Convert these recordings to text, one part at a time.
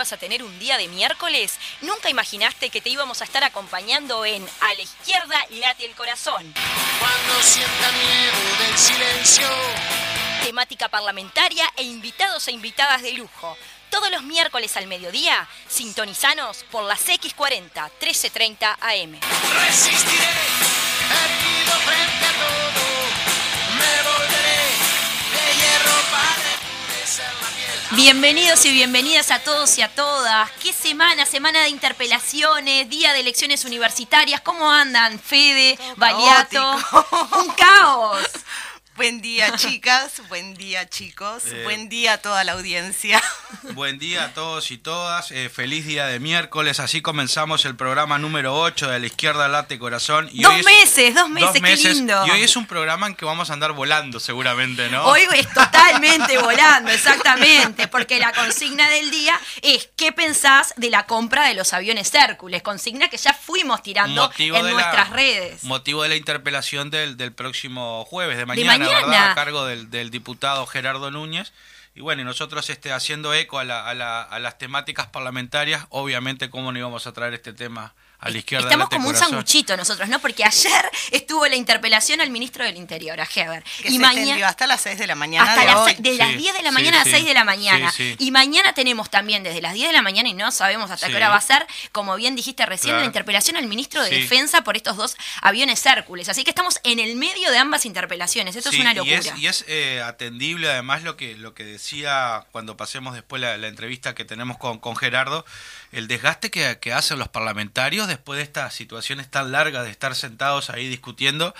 ibas a tener un día de miércoles? ¿Nunca imaginaste que te íbamos a estar acompañando en A la izquierda late el corazón? Cuando sienta miedo del silencio. Temática parlamentaria e invitados e invitadas de lujo. Todos los miércoles al mediodía, sintonizanos por la CX40, 13:30 AM. Resistiré, herido frente a todo. Me volveré de hierro para endurecer la piel. Bienvenidos y bienvenidas a todos y a todas. Qué semana, semana de interpelaciones, día de elecciones universitarias. ¿Cómo andan, Fede, Baleato? Un caos. Buen día, chicas. Buen día, chicos. Buen día a toda la audiencia. Buen día a todos y todas. Feliz día de miércoles. Así comenzamos el programa número 8 de La Izquierda Late Corazón. Y dos meses, qué lindo. Y hoy es un programa en que vamos a andar volando seguramente, ¿no? Hoy es totalmente volando, exactamente. Porque la consigna del día es ¿qué pensás de la compra de los aviones Hércules? Consigna que ya fuimos tirando en nuestras redes. Motivo de la interpelación del próximo jueves, de mañana. ¿Verdad? A cargo del diputado Gerardo Núñez. Y bueno, y nosotros haciendo eco a las temáticas parlamentarias, obviamente, ¿cómo no íbamos a traer este tema a la izquierda? Estamos como un sanguchito nosotros, ¿no? Porque ayer estuvo la interpelación al ministro del Interior, a Heber. Que se extendió hasta las 6 de la mañana. De las 10 de la mañana a las 6 de la mañana. Y mañana tenemos también desde las 10 de la mañana, y no sabemos hasta qué hora va a ser, como bien dijiste recién, la interpelación al ministro de Defensa por estos dos aviones Hércules. Así que estamos en el medio de ambas interpelaciones. Esto es una locura. Y es atendible además lo que decía cuando pasemos después la entrevista que tenemos con Gerardo, el desgaste que hacen los parlamentarios después de estas situaciones tan largas de estar sentados ahí discutiendo,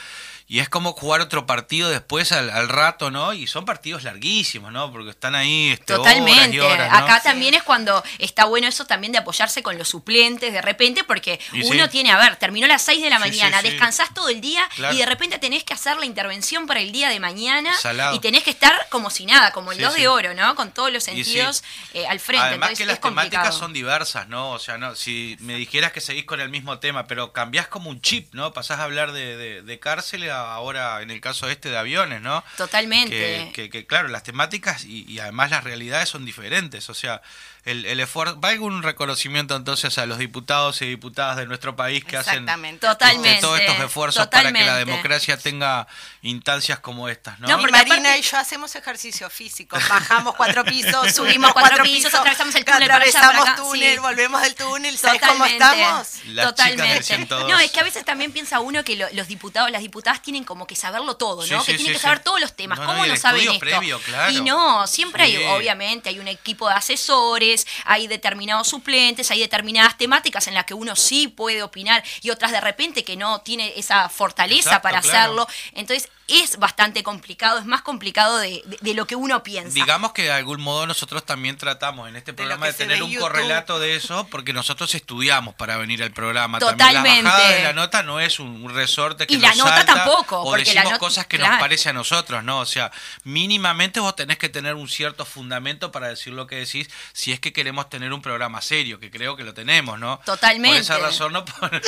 y es como jugar otro partido después al rato, ¿no? Y son partidos larguísimos, ¿no? Porque están ahí totalmente horas y horas, ¿no? Acá también es cuando está bueno eso también de apoyarse con los suplentes de repente, porque uno tiene, a ver, terminó a las 6 de la mañana, descansás todo el día y de repente tenés que hacer la intervención para el día de mañana y tenés que estar como si nada, como el 2 de oro, ¿no? Con todos los sentidos al frente. Además, entonces, que las temáticas son diversas, ¿no? O sea, no, si me dijeras que seguís con el mismo tema, pero cambiás como un chip, ¿no? Pasás a hablar de cárcel, ahora en el caso de aviones, ¿no? Totalmente. Que claro, las temáticas y además las realidades son diferentes, o sea, el esfuerzo, va algún reconocimiento entonces a los diputados y diputadas de nuestro país que hacen todos estos esfuerzos para que la democracia tenga instancias como estas, ¿no? No, Marina y yo hacemos ejercicio físico, bajamos 4 pisos, subimos 4 pisos, atravesamos el túnel, volvemos del túnel, ¿sabes cómo estamos? Totalmente. No, es que a veces también piensa uno que los diputados, las diputadas tienen como que saberlo todo, ¿no? Que tienen que saber todos los temas, ¿cómo no saben esto? Previo, claro. Y no, siempre hay, obviamente, hay un equipo de asesores, hay determinados suplentes, hay determinadas temáticas en las que uno sí puede opinar y otras de repente que no tiene esa fortaleza para hacerlo. Entonces es bastante complicado, es más complicado de lo que uno piensa. Digamos que de algún modo nosotros también tratamos en este programa de tener un correlato de eso, porque nosotros estudiamos para venir al programa. Totalmente. También la bajada de la nota no es un resorte que nos salta. Y la nota tampoco. O decimos cosas que nos parece a nosotros, ¿no? O sea, mínimamente vos tenés que tener un cierto fundamento para decir lo que decís, si es que queremos tener un programa serio, que creo que lo tenemos, ¿no? Totalmente. Por esa razón no podemos...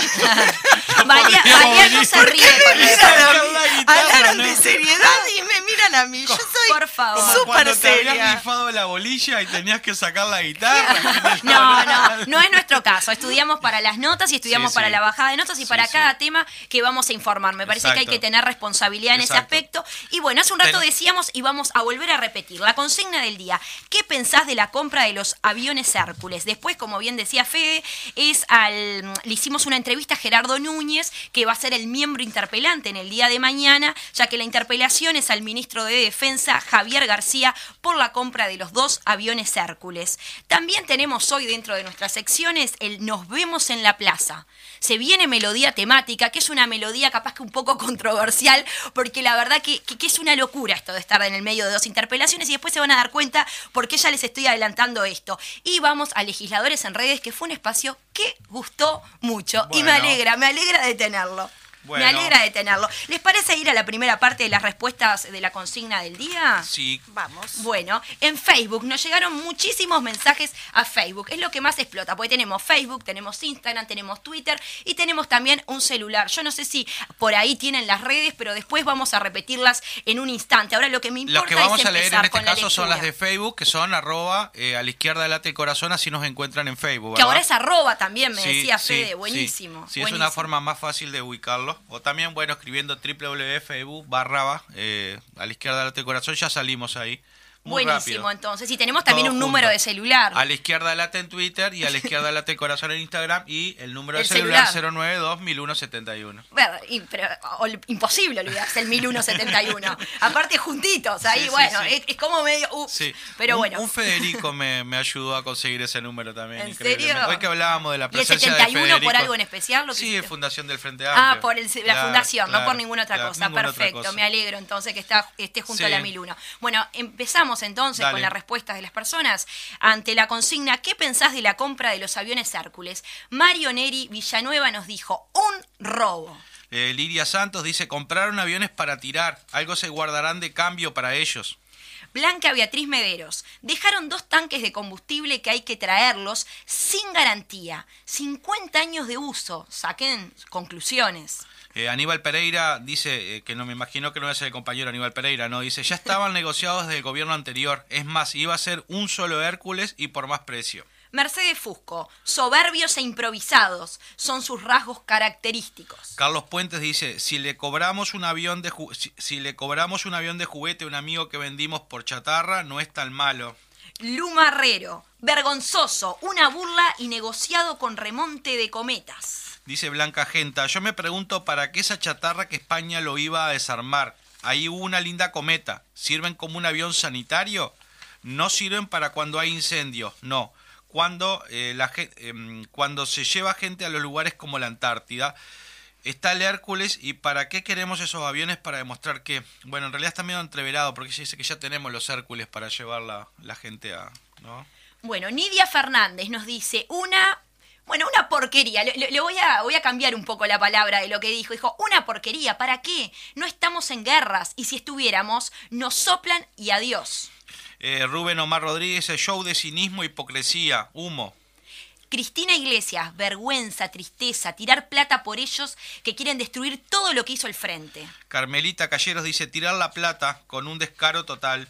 María no se ríe con eso. De seriedad y me miran a mí. Yo soy súper seria. Te habías rifado la bolilla y tenías que sacar la guitarra. No es nuestro caso. Estudiamos para las notas y estudiamos para la bajada de notas y para cada tema que vamos a informar. Me parece que hay que tener responsabilidad en ese aspecto. Y bueno, hace un rato decíamos y vamos a volver a repetir la consigna del día. ¿Qué pensás de la compra de los aviones Hércules? Después, como bien decía Fede, le hicimos una entrevista a Gerardo Núñez, que va a ser el miembro interpelante en el día de mañana, ya que la interpelación es al ministro de Defensa, Javier García, por la compra de los 2 aviones Hércules. También tenemos hoy dentro de nuestras secciones el Nos vemos en la plaza. Se viene melodía temática, que es una melodía capaz que un poco controversial, porque la verdad que es una locura esto de estar en el medio de 2 interpelaciones, y después se van a dar cuenta porque ya les estoy adelantando esto. Y vamos a Legisladores en Redes, que fue un espacio que gustó mucho, y me alegra de tenerlo. Bueno. Me alegra de tenerlo. ¿Les parece ir a la primera parte de las respuestas de la consigna del día? Sí. Vamos. Bueno, en Facebook nos llegaron muchísimos mensajes a Facebook. Es lo que más explota, porque tenemos Facebook, tenemos Instagram, tenemos Twitter y tenemos también un celular. Yo no sé si por ahí tienen las redes, pero después vamos a repetirlas en un instante. Ahora lo que me importa es empezar con la lectura. Las que vamos a leer en este caso son las de Facebook, que son arroba, a la izquierda del late el corazón, así nos encuentran en Facebook, ¿verdad? Que ahora es arroba también, me decía Fede, buenísimo. Sí, es una forma más fácil de ubicarlo. O también, bueno, escribiendo www.facebook.com/ a la izquierda del corazón, ya salimos ahí. Muy buenísimo, rápido. Entonces. Y tenemos también todo un número de celular. A la izquierda late en Twitter y a la izquierda late corazón en Instagram. Y el número de celular 092-1171. Bueno, imposible olvidarse el 1171. Aparte, juntitos. Ahí, sí. Es como medio. Pero bueno. Un Federico me ayudó a conseguir ese número también. ¿En serio? Hoy que hablábamos de la presencia de Federico. ¿Y el 71 por algo en especial? Lo que sí, Fundación del Frente Amplio. Ah, por la fundación, no por ninguna otra cosa. Perfecto. Cosa. Me alegro entonces que esté junto a la 1001. Bueno, empezamos entonces con las respuestas de las personas ante la consigna ¿qué pensás de la compra de los aviones Hércules? Mario Neri Villanueva nos dijo un robo. Liria Santos dice compraron aviones para tirar, algo se guardarán de cambio para ellos. Blanca Beatriz Mederos, dejaron 2 tanques de combustible que hay que traerlos sin garantía, 50 años de uso, saquen conclusiones. Aníbal Pereira dice, que no me imagino que no es el compañero Aníbal Pereira, no, dice, ya estaban negociados desde el gobierno anterior, es más, iba a ser un solo Hércules y por más precio. Mercedes Fusco, soberbios e improvisados, son sus rasgos característicos. Carlos Puentes dice, si le cobramos un avión de juguete a un amigo que vendimos por chatarra, no es tan malo. Luma Herrero, vergonzoso, una burla y negociado con remonte de cometas. Dice Blanca Genta, yo me pregunto para qué esa chatarra que España lo iba a desarmar. Ahí hubo una linda cometa. ¿Sirven como un avión sanitario? No sirven para cuando hay incendios, no. Cuando se lleva gente a los lugares como la Antártida, está el Hércules y ¿para qué queremos esos aviones para demostrar que? Bueno, en realidad está medio entreverado porque se dice que ya tenemos los Hércules para llevar la gente a... ¿no? Bueno, Nidia Fernández nos dice una porquería. Le voy a cambiar un poco la palabra de lo que dijo. Dijo, una porquería, ¿para qué? No estamos en guerras y si estuviéramos, nos soplan y adiós. Rubén Omar Rodríguez, show de cinismo, hipocresía, humo. Cristina Iglesias, vergüenza, tristeza, tirar plata por ellos que quieren destruir todo lo que hizo el Frente. Carmelita Calleros dice, tirar la plata con un descaro total.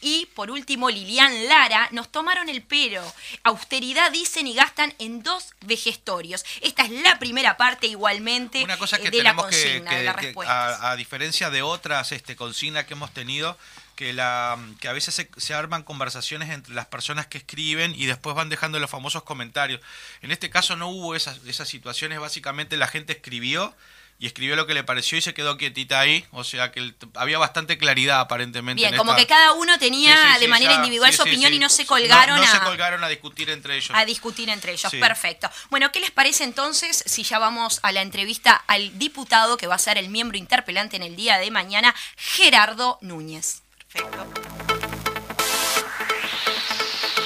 Y, por último, Lilian Lara, nos tomaron el pelo. Austeridad dicen y gastan en 2 vejestorios. Esta es la primera parte, igualmente, una cosa que de la consigna, de la respuesta. A diferencia de otras consignas que hemos tenido, que a veces se arman conversaciones entre las personas que escriben y después van dejando los famosos comentarios. En este caso no hubo esas situaciones. Básicamente la gente escribió. Y escribió lo que le pareció y se quedó quietita ahí. O sea que había bastante claridad aparentemente. Bien, que cada uno tenía de manera individual su opinión y no se colgaron a... No se colgaron a discutir entre ellos. A discutir entre ellos, sí. Perfecto. Bueno, ¿qué les parece entonces si ya vamos a la entrevista al diputado que va a ser el miembro interpelante en el día de mañana, Gerardo Núñez? Perfecto.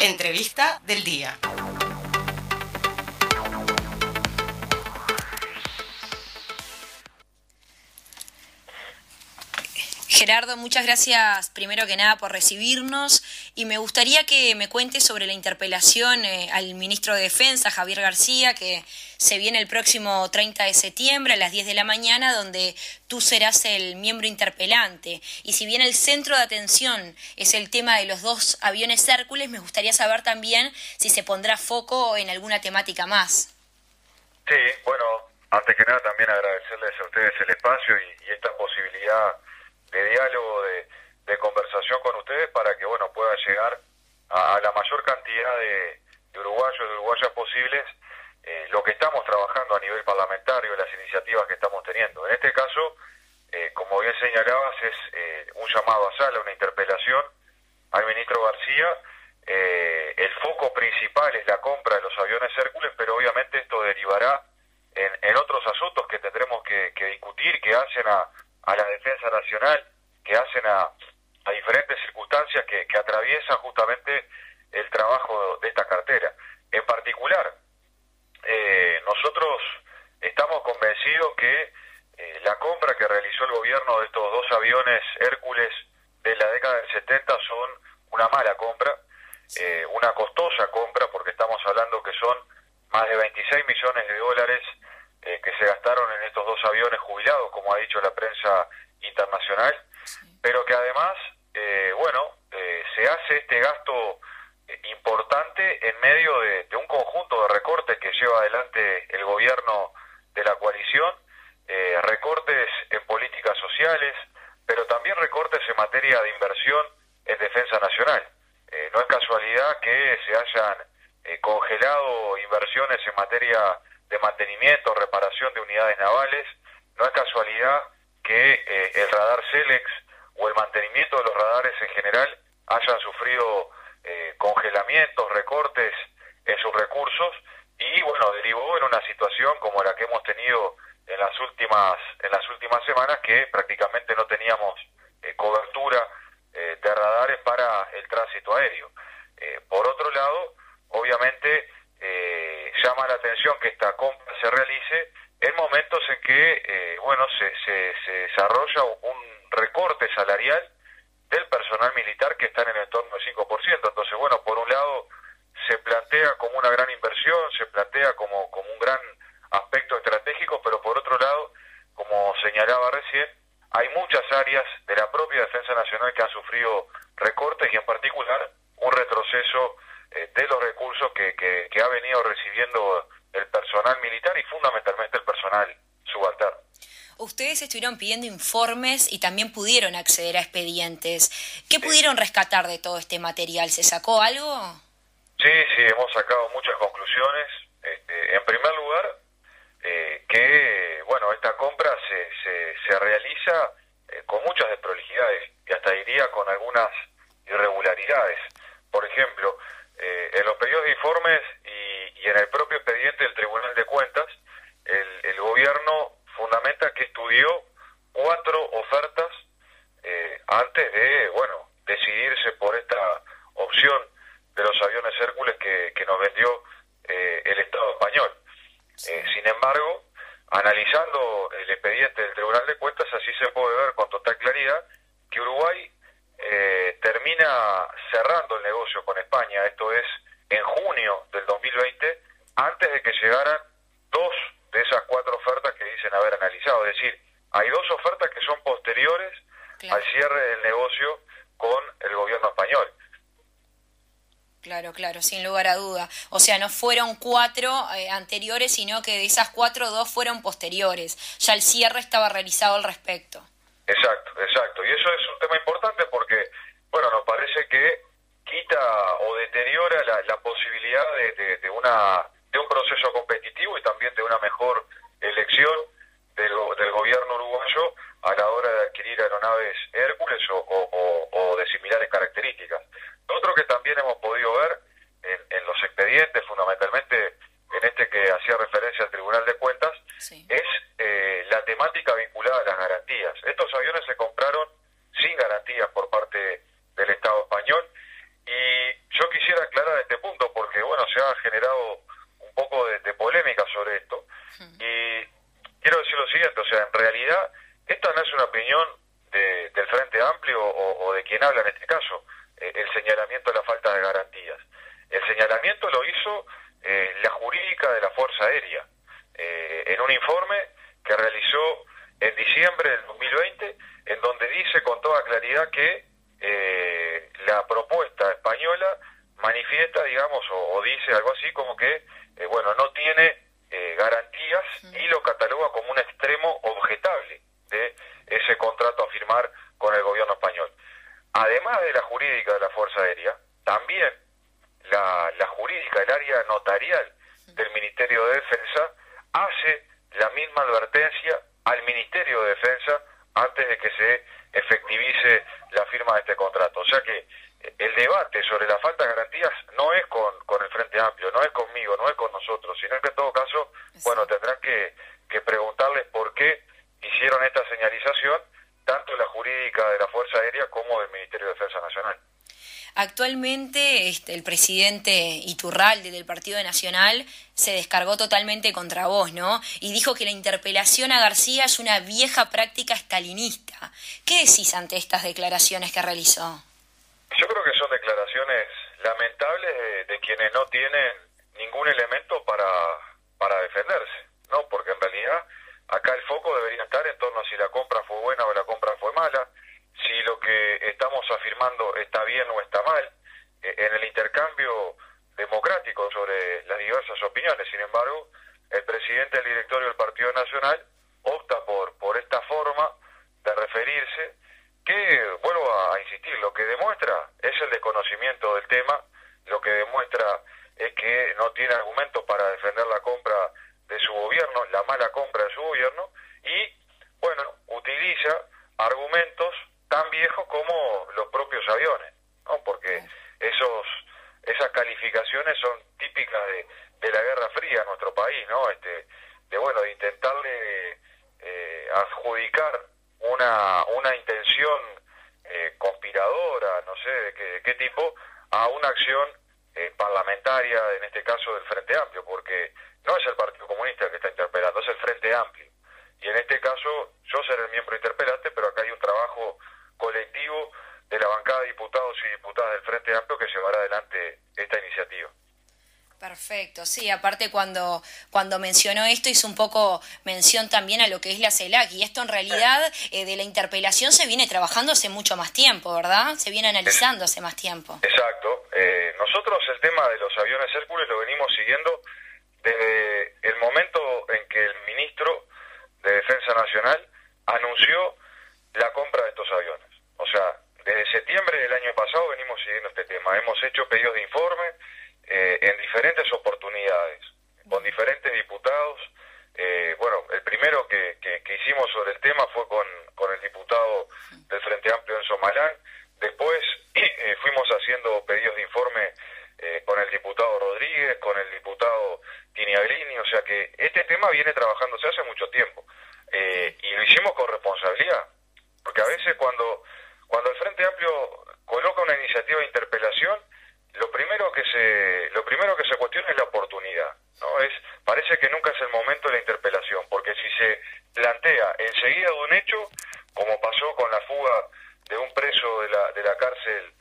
Entrevista del día. Gerardo, muchas gracias primero que nada por recibirnos y me gustaría que me cuentes sobre la interpelación al ministro de Defensa, Javier García, que se viene el próximo 30 de septiembre a las 10 de la mañana, donde tú serás el miembro interpelante. Y si bien el centro de atención es el tema de los 2 aviones Hércules, me gustaría saber también si se pondrá foco en alguna temática más. Sí, bueno, antes que nada también agradecerles a ustedes el espacio y esta posibilidad de diálogo, de conversación con ustedes para que bueno pueda llegar a la mayor cantidad de uruguayos y uruguayas posibles lo que estamos trabajando a nivel parlamentario, las iniciativas que estamos teniendo. En este caso, como bien señalabas, es un llamado a sala, una interpelación al ministro García. El foco principal es la compra de los aviones Hércules, pero obviamente esto derivará en otros asuntos que tendremos que discutir, que hacen a la defensa nacional, que hacen a diferentes circunstancias que atraviesan justamente el trabajo de esta cartera. En particular, nosotros estamos convencidos que La compra que realizó el gobierno de estos dos aviones Hércules de la década del 70 son una mala compra, una costosa compra, porque estamos hablando que son más de 26 millones de dólares que se gastaron en estos dos aviones jubilados, como ha dicho la prensa internacional, pero que además, se hace este gasto importante en medio de un conjunto de recortes que lleva adelante el gobierno de la coalición, recortes en políticas sociales, pero también recortes en materia de inversión en defensa nacional. No es casualidad que se hayan congelado inversiones en materia de mantenimiento, reparación de unidades navales. No es casualidad que el radar SELEX o el mantenimiento de los radares en general hayan sufrido congelamientos, recortes en sus recursos, y derivó en una situación como la que hemos tenido en las últimas semanas, que prácticamente no teníamos cobertura de radares para el tránsito aéreo. Por otro lado, obviamente llama la atención que esta compra se realice en momentos en que se desarrolla un recorte salarial del personal militar que está en el torno del 5%. Entonces, por un lado se plantea como una gran inversión, se plantea como un gran aspecto estratégico, pero por otro lado, como señalaba recién, hay muchas áreas de la propia Defensa Nacional que han sufrido recortes, y en particular un retroceso de los recursos que ha venido recibiendo el personal militar y fundamentalmente el personal subalterno. Ustedes estuvieron pidiendo informes y también pudieron acceder a expedientes. ¿Qué pudieron rescatar de todo este material? ¿Se sacó algo? Sí, hemos sacado muchas conclusiones. En primer lugar, esta compra se realiza con muchas desprolijidades y hasta diría con algunas irregularidades. Por ejemplo, en los pedidos de informes y en el propio expediente del Tribunal de Cuentas, el gobierno fundamenta que estudió 4 ofertas antes de decidirse por esta opción de los aviones Hércules que nos vendió el Estado español. Sin embargo, analizando el expediente del Tribunal de Cuentas, así se puede ver con total claridad que Uruguay termina cerrando el negocio con España. Esto es en junio del 2020, antes de que llegaran 2 de esas 4 ofertas que dicen haber analizado. Es decir, hay 2 ofertas que son posteriores al cierre del negocio con el gobierno español. Claro, sin lugar a duda. O sea, no fueron 4 anteriores, sino que de esas 4, 2 fueron posteriores. Ya el cierre estaba realizado al respecto. Exacto. Y eso es un tema importante porque, nos parece que quita o deteriora la posibilidad de un proceso competitivo y también de una mejor elección del gobierno uruguayo a la hora de adquirir aeronaves Hércules o de similares características. Otro que también hemos podido ver en los expedientes, fundamentalmente en este que hacía referencia al Tribunal de Cuentas, es la temática vinculada a las garantías. Estos aviones se compraron sin garantías por parte del Estado español, y yo quisiera aclarar este punto porque, se ha generado un poco de polémica sobre esto, y quiero decir lo siguiente, en realidad esta no es una opinión del Frente Amplio o de quien habla en este caso, el señalamiento de la falta de garantías. El señalamiento lo hizo la jurídica de la Fuerza Aérea, en un informe que realizó en diciembre del 2020, en donde dice con toda claridad que la propuesta española manifiesta, o dice algo así como que, no tiene garantías y lo cataloga como un extremo objetable de ese contrato a firmar con el gobierno español. Además de la jurídica de la Fuerza Aérea, también la jurídica, el área notarial del Ministerio de Defensa, hace la misma advertencia al Ministerio de Defensa antes de que se efectivice la firma de este contrato. O sea que el debate sobre la falta de garantías no es con el Frente Amplio, no es conmigo, no es con nosotros, sino que en todo caso, tendrán que preguntarles por qué hicieron esta señalización, tanto la jurídica de la Fuerza Aérea como del Ministerio de Defensa Nacional. Actualmente el presidente Iturralde del Partido Nacional se descargó totalmente contra vos, ¿no? Y dijo que la interpelación a García es una vieja práctica estalinista. ¿Qué decís ante estas declaraciones que realizó? Yo creo que son declaraciones lamentables de quienes no tienen ningún elemento para defenderse, ¿no? Porque en realidad acá el foco debería estar en torno a si la compra fue buena o la compra fue mala, si lo que estamos afirmando está bien o está mal, en el intercambio democrático sobre las diversas opiniones. Sin embargo, el presidente del directorio del Partido Nacional opta por esta forma de referirse, que, vuelvo a insistir, lo que demuestra es el desconocimiento del tema, lo que demuestra es que no tiene argumentos para defender la compra de su gobierno, la mala compra de su gobierno, y, bueno, utiliza argumentos tan viejos como los propios aviones, ¿no? Porque esas calificaciones son típicas de la Guerra Fría en nuestro país, ¿no? De intentarle adjudicar una intención conspiradora, no sé de qué tipo, a una acción parlamentaria, en este caso del Frente Amplio, porque no es el Partido Comunista el que está interpelando, es el Frente Amplio. Y en este caso, yo seré el miembro interpelante, pero acá hay un trabajo colectivo de la bancada de diputados y diputadas del Frente Amplio que llevará adelante esta iniciativa. Perfecto, sí, aparte cuando mencionó esto hizo un poco mención también a lo que es la CELAC, y esto en realidad de la interpelación se viene trabajando hace mucho más tiempo, ¿verdad? Se viene analizando hace más tiempo. Exacto, nosotros el tema de los aviones Hércules lo venimos siguiendo desde el momento en que el ministro de Defensa Nacional anunció la compra de estos aviones. O sea, desde septiembre del año pasado venimos siguiendo este tema, hemos hecho pedidos de informe en diferentes oportunidades, con diferentes diputados. El primero que hicimos sobre el tema fue con el diputado del Frente Amplio, Enzo Malán. Después fuimos haciendo pedidos de informe con el diputado Rodríguez, con el diputado Tiniaglini. O sea que este tema viene trabajándose hace mucho tiempo. Y lo hicimos con responsabilidad, porque a veces cuando el Frente Amplio coloca una iniciativa de interpelación, lo primero que se cuestiona es la oportunidad, ¿no? Parece que nunca es el momento de la interpelación, porque si se plantea enseguida de un hecho, como pasó con la fuga de un preso de la cárcel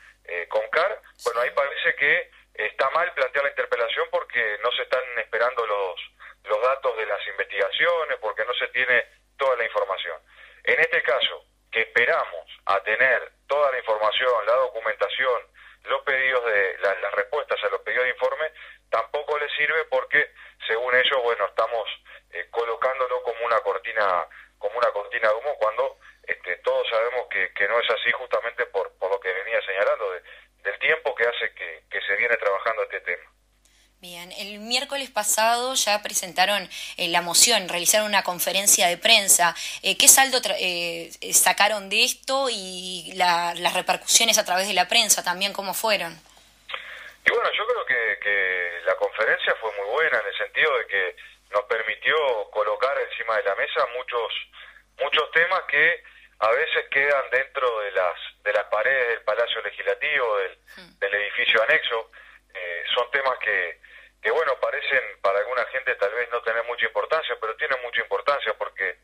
con CAR, bueno, ahí parece que está mal plantear la interpelación porque no se están esperando los datos de las investigaciones, porque no se tiene toda la información. En este caso, que esperamos a tener toda la información, la documentación, los pedidos las respuestas a los pedidos de informe, tampoco les sirve porque, según ellos, bueno, estamos colocándolo como una cortina de humo, cuando todos sabemos que no es así, justamente por lo que venía señalando del tiempo que hace que se viene trabajando este tema. Bien, el miércoles pasado ya presentaron la moción, realizaron una conferencia de prensa. ¿Qué saldo sacaron de esto y las repercusiones a través de la prensa también, cómo fueron? Y bueno, yo creo que la conferencia fue muy buena en el sentido de que nos permitió colocar encima de la mesa muchos temas que a veces quedan dentro de las paredes del Palacio Legislativo, del edificio anexo. Son temas que bueno, parecen para alguna gente tal vez no tener mucha importancia, pero tienen mucha importancia porque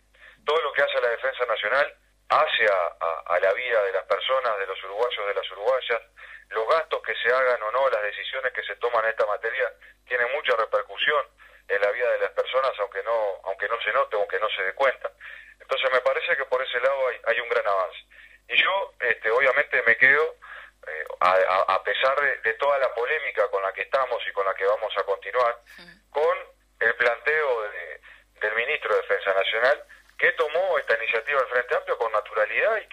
todo lo que hace la Defensa Nacional hace a la vida de las personas, de los uruguayos, de las uruguayas. Los gastos que se hagan o no, las decisiones que se toman en esta materia tienen mucha repercusión en la vida de las personas, aunque no se note, aunque no se dé cuenta. Entonces me parece que por ese lado hay un gran avance. Y yo obviamente me quedo, a pesar de toda la polémica con la que estamos y con la que vamos a continuar, con el planteo del ministro de Defensa Nacional, que tomó esta iniciativa del Frente Amplio con naturalidad y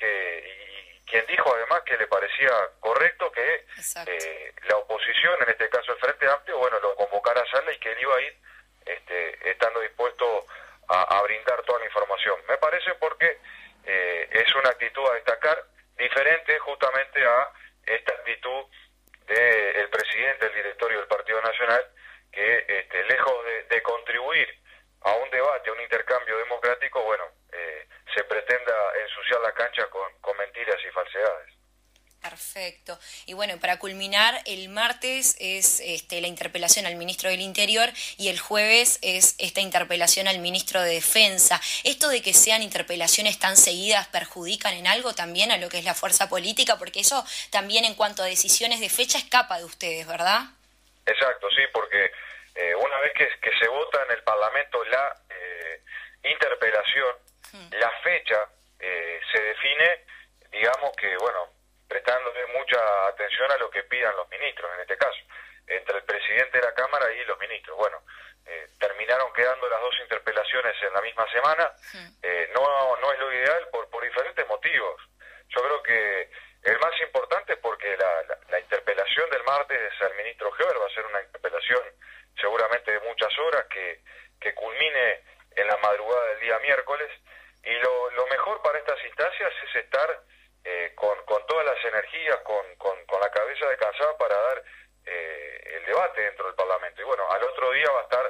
quien dijo además que le parecía correcto que la oposición, en este caso el Frente Amplio, bueno, lo convocara a sala y que él iba a ir estando dispuesto a brindar toda la información. Me parece porque es una actitud a destacar, diferente justamente a esta actitud del presidente del directorio del Partido Nacional, que lejos de contribuir a un debate, a un intercambio democrático, bueno, se pretenda ensuciar la cancha con mentiras y falsedades. Perfecto. Y bueno, para culminar, el martes es la interpelación al ministro del Interior y el jueves es esta interpelación al ministro de Defensa. ¿Esto de que sean interpelaciones tan seguidas perjudican en algo también a lo que es la fuerza política? Porque eso también en cuanto a decisiones de fecha escapa de ustedes, ¿verdad? Exacto, sí, porque una vez que se vota en el Parlamento la interpelación, la fecha se define, digamos que, bueno, prestándole mucha atención a lo que pidan los ministros, en este caso, entre el presidente de la Cámara y los ministros. Bueno, terminaron quedando las dos interpelaciones en la misma semana, no es lo ideal por diferentes motivos. Yo creo que el más importante es porque la interpelación del martes al ministro Heber va a ser una interpelación seguramente de muchas horas que culmine en la madrugada del día miércoles, y lo mejor para estas instancias es estar con todas las energías, con la cabeza descansada para dar el debate dentro del Parlamento. Y bueno, al otro día va a estar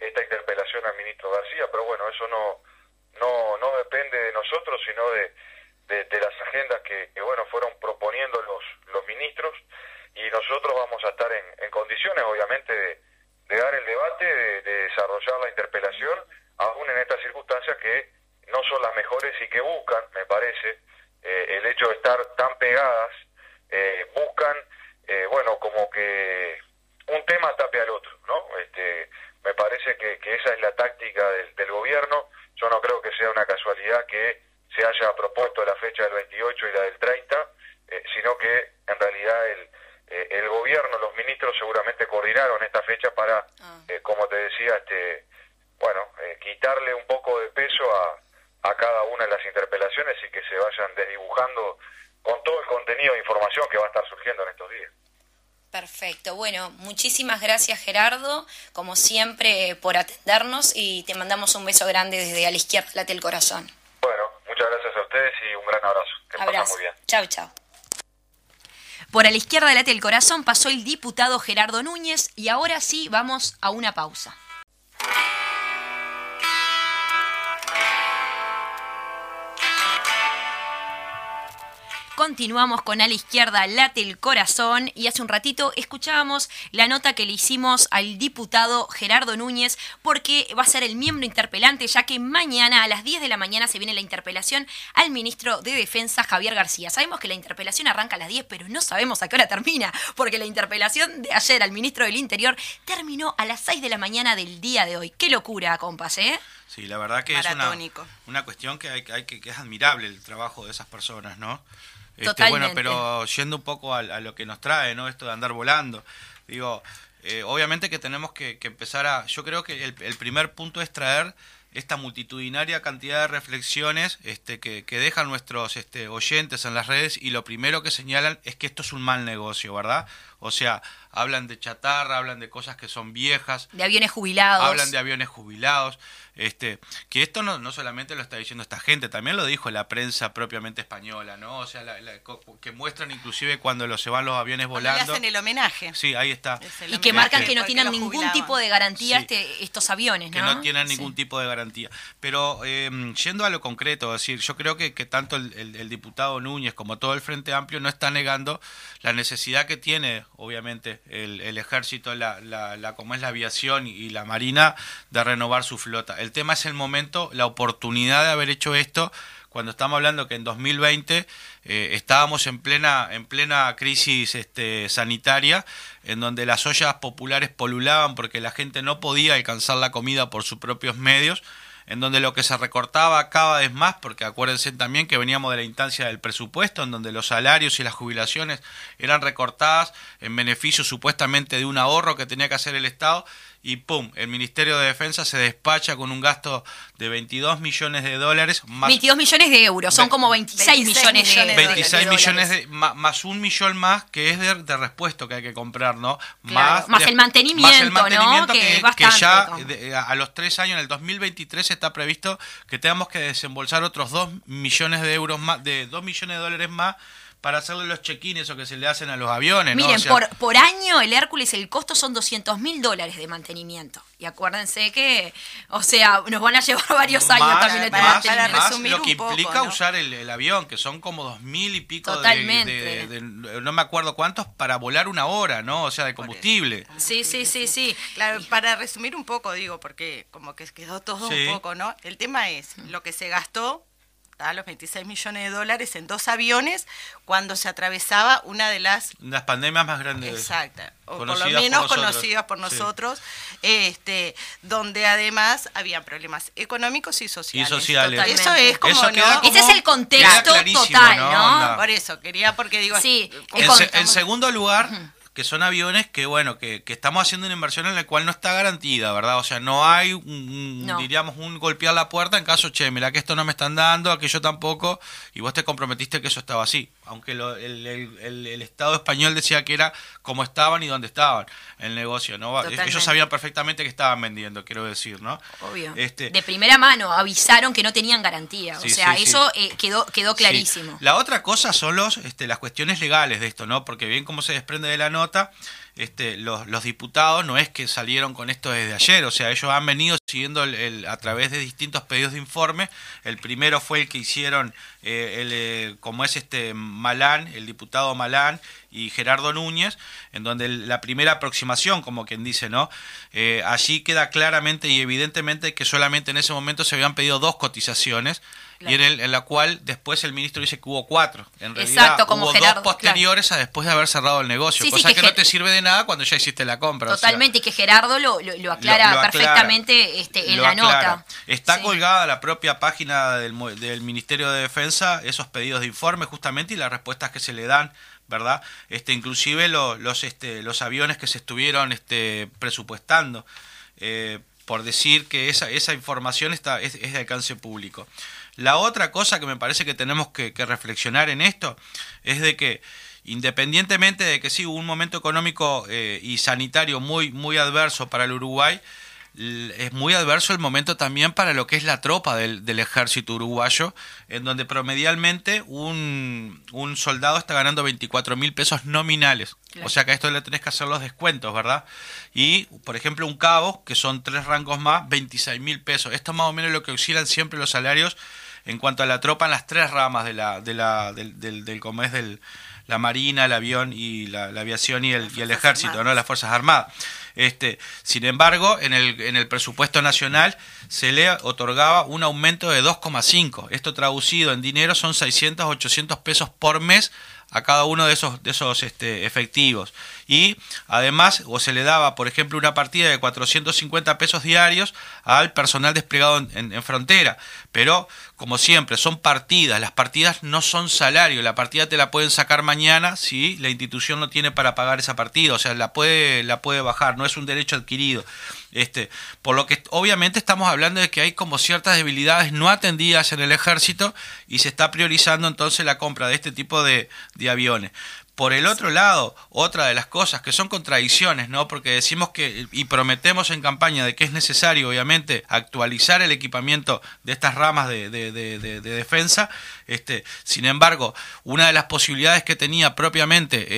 esta interpelación al ministro García, pero bueno, eso no depende de nosotros, sino de las agendas que bueno, fueron proponiendo los ministros, y nosotros vamos a estar en condiciones, obviamente, de dar el debate, de desarrollar la interpelación, aún en estas circunstancias que no son las mejores y que buscan, me parece, el hecho de estar tan pegadas, buscan, bueno, como que un tema tape al otro, ¿no? Me parece que esa es la táctica del gobierno. Yo no creo que sea una casualidad que se haya propuesto la fecha del 28 y la del 30, sino que en realidad el gobierno, los ministros seguramente coordinaron esta fecha para, como te decía, quitarle un poco de peso a cada una de las interpelaciones y que se vayan desdibujando con todo el contenido de información que va a estar surgiendo en estos días. Perfecto. Bueno, muchísimas gracias, Gerardo, como siempre, por atendernos, y te mandamos un beso grande desde A la Izquierda Late el Corazón. Bueno, muchas gracias a ustedes y un gran abrazo. Que pasen muy bien. Chau, chau. Por A la Izquierda Late el Corazón pasó el diputado Gerardo Núñez, y ahora sí vamos a una pausa. Continuamos con A la Izquierda Late el Corazón, y hace un ratito escuchábamos la nota que le hicimos al diputado Gerardo Núñez, porque va a ser el miembro interpelante, ya que mañana a las 10 de la mañana se viene la interpelación al ministro de Defensa, Javier García. Sabemos que la interpelación arranca a las 10, pero no sabemos a qué hora termina, porque la interpelación de ayer al ministro del Interior terminó a las 6 de la mañana del día de hoy. ¡Qué locura, compas! Sí, la verdad que maratónico. Es una cuestión que que es admirable el trabajo de esas personas, ¿no? Bueno, pero yendo un poco a lo que nos trae, ¿no? Esto de andar volando. Digo, obviamente que tenemos que empezar a... Yo creo que el primer punto es traer esta multitudinaria cantidad de reflexiones que dejan nuestros oyentes en las redes, y lo primero que señalan es que esto es un mal negocio, ¿verdad? O sea, hablan de chatarra, hablan de cosas que son viejas. De aviones jubilados. Hablan de aviones jubilados. Que esto no solamente lo está diciendo esta gente, también lo dijo la prensa propiamente española, ¿no? O sea, que muestran inclusive cuando se van los aviones volando. Cuando le hacen el homenaje. Sí, ahí está. Y que marcan que no tienen ningún tipo de garantía, sí, estos aviones, ¿no? Que no tienen ningún tipo de garantía. Pero yendo a lo concreto, es decir, yo creo que tanto el diputado Núñez como todo el Frente Amplio no está negando la necesidad que tiene, obviamente, el ejército, como es la aviación y la marina, de renovar su flota. El tema es el momento, la oportunidad de haber hecho esto, cuando estamos hablando que en 2020 estábamos en plena crisis sanitaria, en donde las ollas populares polulaban porque la gente no podía alcanzar la comida por sus propios medios, en donde lo que se recortaba cada vez más, porque acuérdense también que veníamos de la instancia del presupuesto, en donde los salarios y las jubilaciones eran recortadas en beneficio supuestamente de un ahorro que tenía que hacer el Estado, y ¡pum! El Ministerio de Defensa se despacha con un gasto de 22 millones de dólares. Más 22 millones de euros, son como 26 millones de dólares. Más un millón más que es de repuesto que hay que comprar, ¿no? Claro, más el mantenimiento, ¿no? Que es bastante, que ya a los 3 años, en el 2023, está previsto que tengamos que desembolsar otros 2 millones de euros más, de 2 millones de dólares más, para hacerle los check-ins o que se le hacen a los aviones. Miren, ¿no? O sea, por año el Hércules, el costo son $200.000 de mantenimiento. Y acuérdense que, o sea, nos van a llevar varios años también. Para resumir lo que implica poco, ¿no? Usar el avión, que son como 2.000 y pico de no me acuerdo cuántos, para volar una hora, ¿no? O sea, de combustible. Sí, sí, sí, sí. Claro, para resumir un poco, digo, porque como que quedó todo un poco, ¿no? El tema es lo que se gastó, a los $26 millones en 2 aviones cuando se atravesaba una de las pandemias más grandes. Exacta, o por lo menos conocidas por nosotros, sí. Donde además habían problemas económicos y sociales. Y sociales. Totalmente. Eso es como, eso queda, ¿no? Ese es el contexto total, ¿no? Por eso quería, porque digo... Sí, en segundo lugar... que son aviones que, bueno, que estamos haciendo una inversión en la cual no está garantida, ¿verdad? O sea, no hay, diríamos, un golpear la puerta en caso, che, mirá que esto no me están dando, aquello tampoco, y vos te comprometiste que eso estaba así. Aunque el Estado español decía que era como estaban y dónde estaban el negocio, ¿no? Totalmente. Ellos sabían perfectamente que estaban vendiendo, quiero decir, ¿no? Obvio. De primera mano avisaron que no tenían garantía, sí, o sea, sí, eso sí. Quedó clarísimo. Sí. La otra cosa son las cuestiones legales de esto, ¿no? Porque bien como se desprende de la nota, los diputados no es que salieron con esto desde ayer, o sea, ellos han venido siguiendo a través de distintos pedidos de informe. El primero fue el que hicieron como es Malán, el diputado Malán y Gerardo Núñez, en donde la primera aproximación, como quien dice, ¿no? Allí queda claramente y evidentemente que solamente en ese momento se habían pedido 2 cotizaciones. Claro. Y en la cual después el ministro dice que hubo 4. En realidad, exacto, como hubo Gerardo, 2 posteriores, claro, a después de haber cerrado el negocio. Sí, cosa que no te sirve de nada cuando ya hiciste la compra. Totalmente, o sea, y que Gerardo lo aclara perfectamente en la nota. Está colgada la propia página del Ministerio de Defensa esos pedidos de informe justamente y las respuestas que se le dan, ¿verdad? Inclusive los aviones que se estuvieron presupuestando, por decir que esa información es de alcance público. La otra cosa que me parece que tenemos que reflexionar en esto es de que, independientemente de que sí hubo un momento económico y sanitario muy, muy adverso para el Uruguay, es muy adverso el momento también para lo que es la tropa del ejército uruguayo, en donde promedialmente un soldado está ganando $24.000 nominales. Claro. O sea que a esto le tenés que hacer los descuentos, ¿verdad? Y, por ejemplo, un cabo, que son 3 rangos más, $26.000. Esto es más o menos lo que oscilan siempre los salarios en cuanto a la tropa en las 3 ramas del la marina, el avión y la aviación y el ejército, armadas, ¿no? Las Fuerzas Armadas. Sin embargo, en el presupuesto nacional se le otorgaba un aumento de 2,5. Esto traducido en dinero son $600 a $800 por mes a cada uno de esos efectivos. Y además, o se le daba, por ejemplo, una partida de $450 diarios al personal desplegado en frontera. Pero, como siempre, son partidas. Las partidas no son salario. La partida te la pueden sacar mañana si la institución no tiene para pagar esa partida. O sea, la puede bajar. No es un derecho adquirido. Por lo que obviamente estamos hablando de que hay como ciertas debilidades no atendidas en el ejército y se está priorizando entonces la compra de este tipo de aviones. Por el otro lado, otra de las cosas que son contradicciones, ¿no? Porque decimos que y prometemos en campaña de que es necesario, obviamente, actualizar el equipamiento de estas ramas de defensa. Sin embargo, una de las posibilidades que tenía propiamente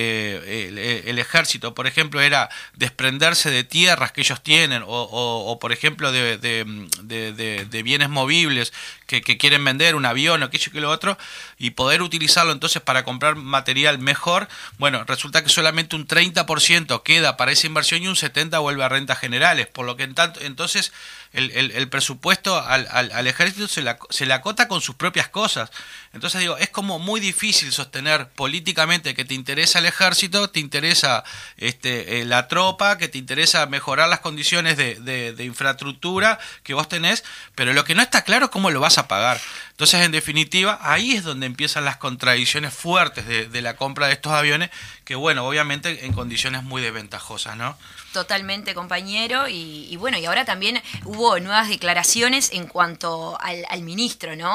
el ejército, por ejemplo, era desprenderse de tierras que ellos tienen o por ejemplo, de bienes movibles que quieren vender, un avión o aquello que lo otro, y poder utilizarlo entonces para comprar material mejor. Bueno, resulta que solamente un 30% queda para esa inversión y un 70% vuelve a rentas generales, por lo que entonces el presupuesto al ejército se le acota con sus propias cosas. Entonces digo, es como muy difícil sostener políticamente que te interesa el ejército, te interesa la tropa, que te interesa mejorar las condiciones de infraestructura que vos tenés, pero lo que no está claro es cómo lo vas a pagar. Entonces, en definitiva, ahí es donde empiezan las contradicciones fuertes de la compra de estos aviones, que bueno, obviamente en condiciones muy desventajosas, ¿no? Totalmente, compañero, y bueno, y ahora también hubo hubo nuevas declaraciones en cuanto al ministro, ¿no?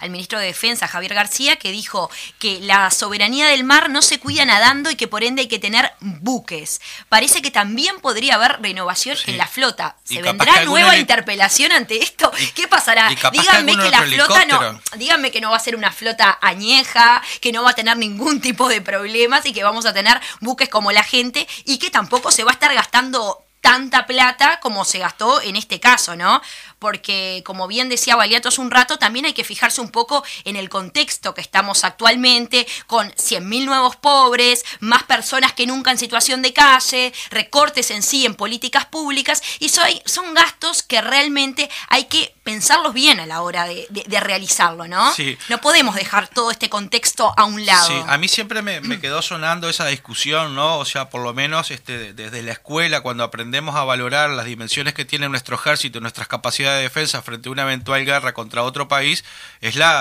Al ministro de Defensa, Javier García, que dijo que la soberanía del mar no se cuida nadando y que por ende hay que tener buques. Parece que también podría haber renovación en la flota. ¿Se vendrá nueva interpelación ante esto? ¿Qué pasará? Díganme que la flota no, díganme que no va a ser una flota añeja, que no va a tener ningún tipo de problemas y que vamos a tener buques como la gente y que tampoco se va a estar gastando tanta plata como se gastó en este caso, ¿no? Porque, como bien decía Baleato hace un rato, también hay que fijarse un poco en el contexto que estamos actualmente, con 100.000 nuevos pobres, más personas que nunca en situación de calle, recortes en sí en políticas públicas, y son gastos que realmente hay que pensarlos bien a la hora de realizarlo, ¿no? Sí. No podemos dejar todo este contexto a un lado. Sí, a mí siempre me quedó sonando esa discusión, ¿no? O sea, por lo menos desde la escuela, cuando aprendemos a valorar las dimensiones que tiene nuestro ejército, nuestras capacidades de defensa frente a una eventual guerra contra otro país,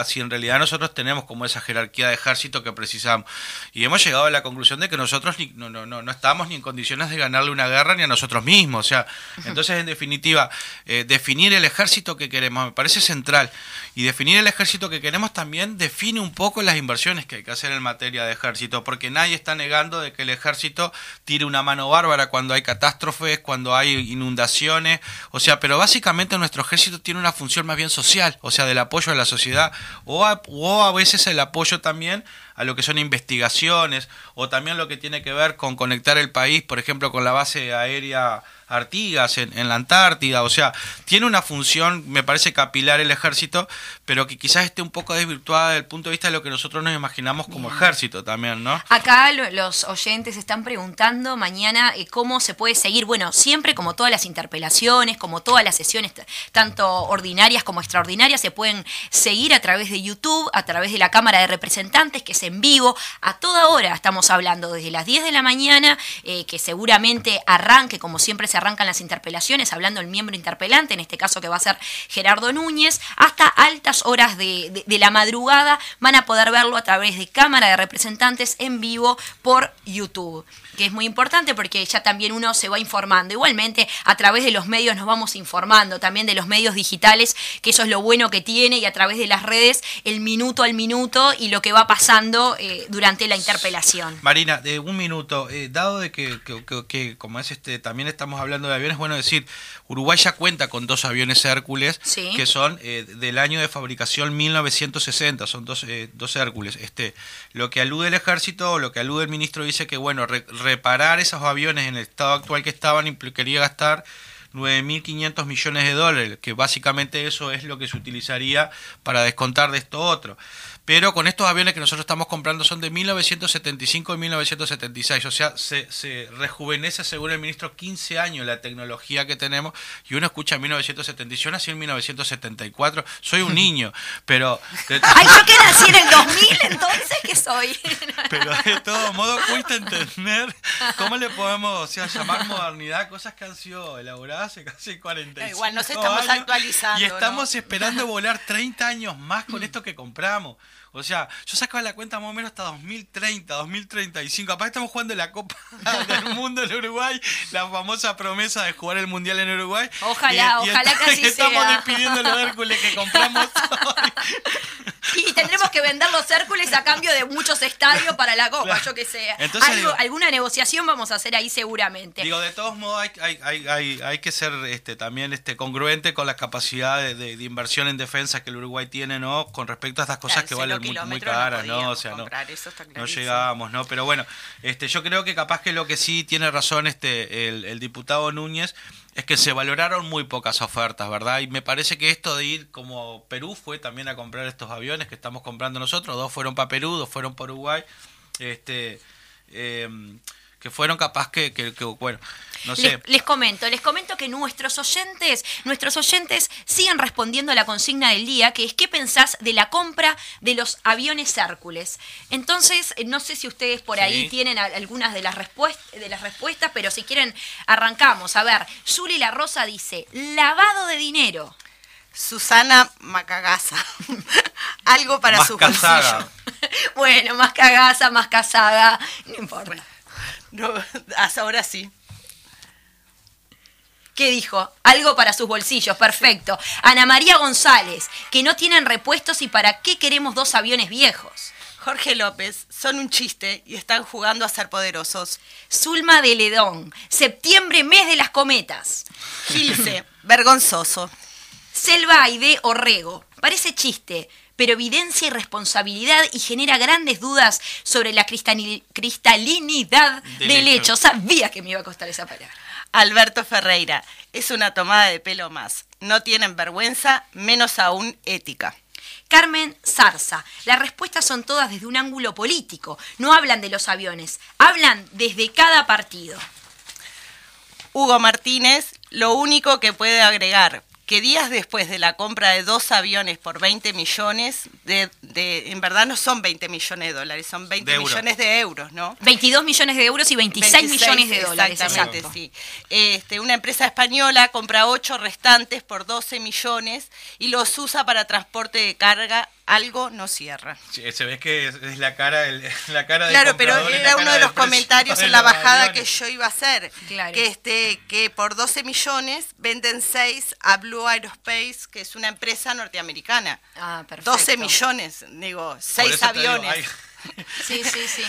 si en realidad nosotros tenemos como esa jerarquía de ejército que precisamos. Y hemos llegado a la conclusión de que nosotros no estamos ni en condiciones de ganarle una guerra ni a nosotros mismos. O sea, entonces, en definitiva, definir el ejército que queremos me parece central. Y definir el ejército que queremos también define un poco las inversiones que hay que hacer en materia de ejército, porque nadie está negando de que el ejército tire una mano bárbara cuando hay catástrofes, cuando hay inundaciones. O sea, pero básicamente nuestro ejército tiene una función más bien social, o sea, del apoyo a la sociedad, o a veces el apoyo también a lo que son investigaciones, o también lo que tiene que ver con conectar el país, por ejemplo, con la base aérea Artigas en la Antártida. O sea, tiene una función, me parece, capilar el ejército, pero que quizás esté un poco desvirtuada desde el punto de vista de lo que nosotros nos imaginamos como ejército también, ¿no? Acá los oyentes están preguntando mañana cómo se puede seguir. Bueno, siempre, como todas las interpelaciones, como todas las sesiones, tanto ordinarias como extraordinarias, se pueden seguir a través de YouTube, a través de la Cámara de Representantes, que es en vivo. A toda hora estamos hablando, desde las 10 de la mañana, que seguramente arranque, como siempre se arrancan las interpelaciones, hablando el miembro interpelante, en este caso que va a ser Gerardo Núñez, hasta altas horas de la madrugada. Van a poder verlo a través de Cámara de Representantes en vivo por YouTube, que es muy importante porque ya también uno se va informando. Igualmente, a través de los medios nos vamos informando, también de los medios digitales, que eso es lo bueno que tiene, y a través de las redes, el minuto al minuto y lo que va pasando durante la interpelación. Marina, de un minuto, dado de que como es también estamos hablando de aviones, bueno, decir, Uruguay ya cuenta con dos aviones Hércules, sí, que son del año de fabricación 1960, son dos Hércules. Lo que alude el ejército, o lo que alude el ministro, dice que, bueno, reparar esos aviones en el estado actual que estaban implicaría gastar 9.500 millones de dólares, que básicamente eso es lo que se utilizaría para descontar de esto otro. Pero con estos aviones que nosotros estamos comprando son de 1975 y 1976, o sea, se rejuvenece, según el ministro, 15 años la tecnología que tenemos, y uno escucha 1975, yo nací en 1974, soy un niño, pero... ¡Ay, yo que nací en el 2000, entonces qué soy! Pero de todo modo cuesta entender cómo le podemos, o sea, llamar modernidad cosas que han sido elaboradas hace casi 45 años. Igual nos estamos actualizando. Y estamos, ¿no?, esperando volar 30 años más con esto que compramos. O sea, yo sacaba la cuenta más o menos hasta 2030, 2035. Aparte, estamos jugando la Copa del Mundo en Uruguay, la famosa promesa de jugar el Mundial en Uruguay. Ojalá, ojalá que así sea. Estamos despidiendo los Hércules que compramos hoy. Y tendremos que vender los Hércules a cambio de muchos estadios para la Copa, claro. Yo que sé. Entonces, alguna negociación vamos a hacer ahí seguramente. Digo, de todos modos hay que ser también congruente con la capacidad de inversión en defensa que el Uruguay tiene, ¿no? Con respecto a estas cosas, claro, que valen muy caras, ¿no? O sea, no llegábamos, ¿no? Pero bueno, yo creo que capaz que lo que sí tiene razón el diputado Núñez es que se valoraron muy pocas ofertas, ¿verdad? Y me parece que esto de ir, como Perú fue también a comprar estos aviones que estamos comprando nosotros, dos fueron para Perú, dos fueron para Uruguay, que fueron capaz que bueno, no sé. Les comento que nuestros oyentes siguen respondiendo a la consigna del día, que es: ¿qué pensás de la compra de los aviones Hércules? Entonces, no sé si ustedes por ahí tienen algunas de las respuestas, pero si quieren arrancamos. A ver, Yuli La Rosa dice: lavado de dinero. Susana Macagaza. Algo para más su bolsillo. Bueno, más cagaza, más casada, no importa. Bueno. No, hasta ahora sí. ¿Qué dijo? Algo para sus bolsillos, perfecto. Sí. Ana María González, que no tienen repuestos y para qué queremos dos aviones viejos. Jorge López, son un chiste y están jugando a ser poderosos. Zulma de Ledón, septiembre, mes de las cometas. Gilce, vergonzoso. Selva Aide Orrego, parece chiste, pero evidencia irresponsabilidad y genera grandes dudas sobre la cristalinidad del hecho. Sabía que me iba a costar esa palabra. Alberto Ferreira, es una tomada de pelo más. No tienen vergüenza, menos aún ética. Carmen Zarza, las respuestas son todas desde un ángulo político. No hablan de los aviones, hablan desde cada partido. Hugo Martínez, lo único que puede agregar, que días después de la compra de dos aviones por 20 millones, en verdad no son 20 millones de dólares, son 20 millones de euros, ¿no? 22 millones de euros y 26 millones de dólares. Exactamente, exacto. Sí. Una empresa española compra 8 restantes por 12 millones y los usa para transporte de carga. Algo no cierra. Sí, se ve que es la cara del comprador. Claro, pero era uno de los comentarios en la bajada aviones. Que yo iba a hacer. Claro. Que por 12 millones venden 6 a Blue Aerospace, que es una empresa norteamericana. Ah, perfecto. 12 millones, digo, 6 aviones. Sí, sí, sí.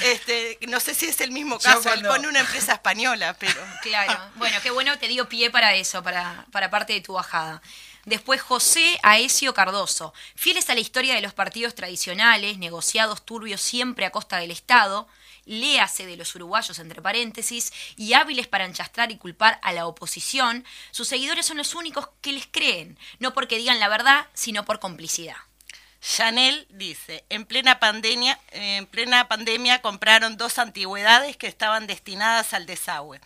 No sé si es el mismo caso, él pone una empresa española, pero... Claro, bueno, qué bueno, te dio pie para eso, para parte de tu bajada. Después José Aecio Cardoso, fieles a la historia de los partidos tradicionales, negociados turbios siempre a costa del Estado, léase de los uruguayos entre paréntesis, y hábiles para enchastrar y culpar a la oposición, sus seguidores son los únicos que les creen, no porque digan la verdad, sino por complicidad. Chanel dice, en plena pandemia compraron 2 antigüedades que estaban destinadas al desagüe.